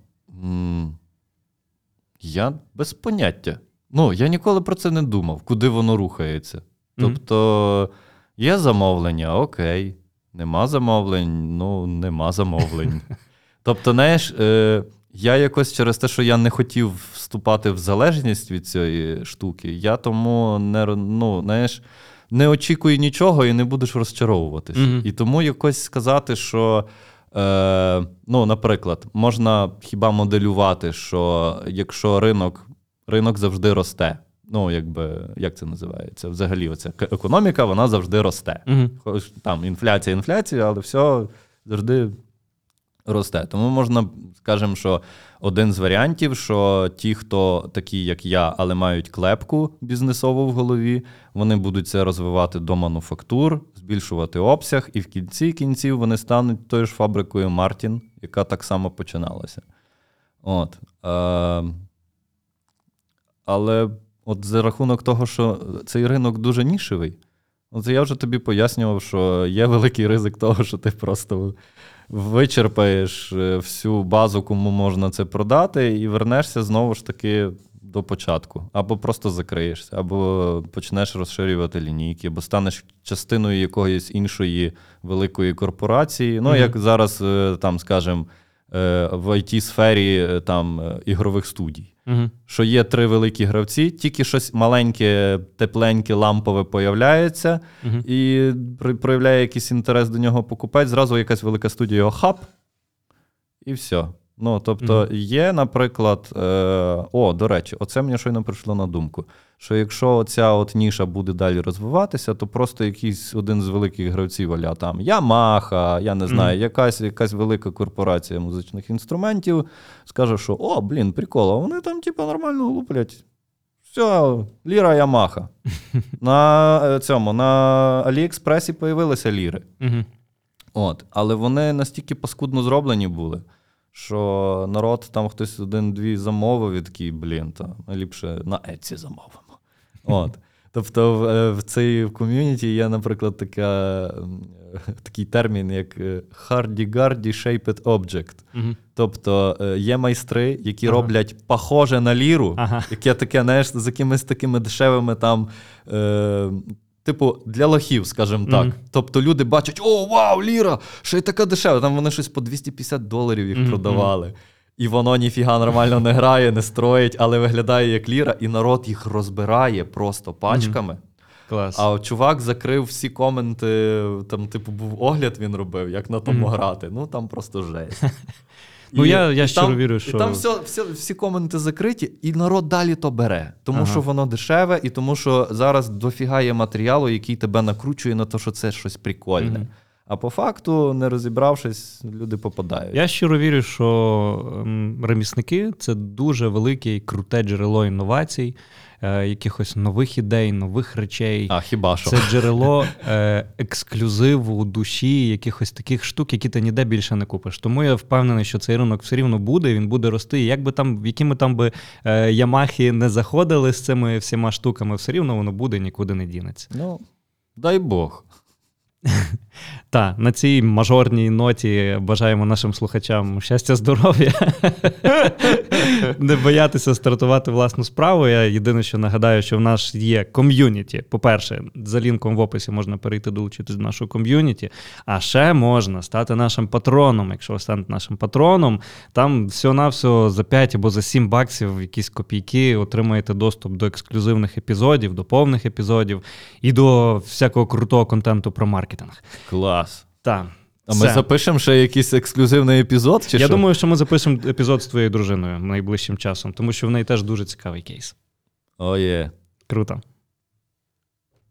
я без поняття. Ну, я ніколи про це не думав, куди воно рухається. Тобто... Угу. Є замовлення, окей. Нема замовлень, ну, нема замовлень. Тобто, знаєш, е, я якось через те, що я не хотів вступати в залежність від цієї штуки, я тому не, ну, знаєш, не очікую нічого і не будеш розчаровуватися. Mm-hmm. І тому якось сказати, що, е, ну, наприклад, можна хіба моделювати, що якщо ринок, ринок завжди росте. Ну, якби, як це називається? Взагалі, оця економіка, вона завжди росте. Угу. Там інфляція, інфляція, але все завжди росте. Тому можна, скажемо, що один з варіантів, що ті, хто такі, як я, але мають клепку бізнесову в голові, вони будуть це розвивати до мануфактур, збільшувати обсяг, і в кінці кінців вони стануть тою ж фабрикою Мартін, яка так само починалася. От. Але... От за рахунок того, що цей ринок дуже нішевий, от я вже тобі пояснював, що є великий ризик того, що ти просто вичерпаєш всю базу, кому можна це продати, і вернешся знову ж таки до початку. Або просто закриєшся, або почнеш розширювати лінійки, або станеш частиною якоїсь іншої великої корпорації. Ну, mm-hmm. як зараз, там, скажімо, в ай ті-сфері там, ігрових студій. Угу. Що є три великі гравці, тільки щось маленьке, тепленьке, лампове появляється, угу. і проявляє якийсь інтерес до нього покупець, зразу якась велика студія його хап, і все. Ну, тобто угу. є, наприклад, е- о, до речі, оце мені щойно прийшло на думку, що якщо оця от ніша буде далі розвиватися, то просто якийсь один з великих гравців, а-ля там Ямаха, я не знаю, угу. якась, якась велика корпорація музичних інструментів, скаже, що о, блін, прикол, а вони там типу нормально луплять. Все, ліра Ямаха. На цьому, на Аліекспресі появилися ліри. Угу. От, але вони настільки паскудно зроблені були, що народ там хтось один-дві замовив і такий, блін, там, ліпше на Etsy замовимо. От. Тобто в, в цій ком'юніті є, наприклад, така, такий термін, як Hardi-Gardi Shaped Object. Угу. Тобто є майстри, які ага. роблять похоже на ліру, ага. яке таке, знаєш, з якимись такими дешевими там... Е- Типу, для лохів, скажімо так. Mm-hmm. Тобто люди бачать, о, вау, ліра, що й така дешева. Там вони щось по двісті п'ятдесят доларів їх mm-hmm. продавали. І воно ніфіга нормально не грає, не строїть, але виглядає як ліра, і народ їх розбирає просто пачками. Mm-hmm. Клас. А чувак закрив всі коменти, там, типу, був огляд він робив, як на тому mm-hmm. грати. Ну, там просто жесть. Ну, і, я, я і щиро там, вірю, що... І там все, все, всі коменти закриті, і народ далі то бере. Тому ага. що воно дешеве, і тому що зараз дофігає матеріалу, який тебе накручує на те, що це щось прикольне. Угу. А по факту, не розібравшись, люди попадають. Я щиро вірю, що ремісники – це дуже велике і круте джерело інновацій, якихось нових ідей, нових речей. А, хіба що. Це джерело ексклюзиву душі, якихось таких штук, які ти ніде більше не купиш. Тому я впевнений, що цей ринок все рівно буде, він буде рости. І якби там, якими там би ямахи не заходили з цими всіма штуками, все рівно воно буде, нікуди не дінеться. Ну, дай Бог. Та, на цій мажорній ноті бажаємо нашим слухачам щастя, здоров'я, не боятися стартувати власну справу. Я єдине, що нагадаю, що в нас є ком'юніті. По-перше, за лінком в описі можна перейти долучитись до нашого ком'юніті, а ще можна стати нашим патроном. Якщо ви станете нашим патроном, там всього-навсього за п'ять або за сім баксів якісь копійки отримаєте доступ до ексклюзивних епізодів, до повних епізодів і до всякого крутого контенту про маркетинг. Клас. Так. А все. Ми запишемо ще якийсь ексклюзивний епізод? Чи Я що? думаю, що ми запишемо епізод з твоєю дружиною найближчим часом, тому що в неї теж дуже цікавий кейс. О, oh, є. Yeah. Круто.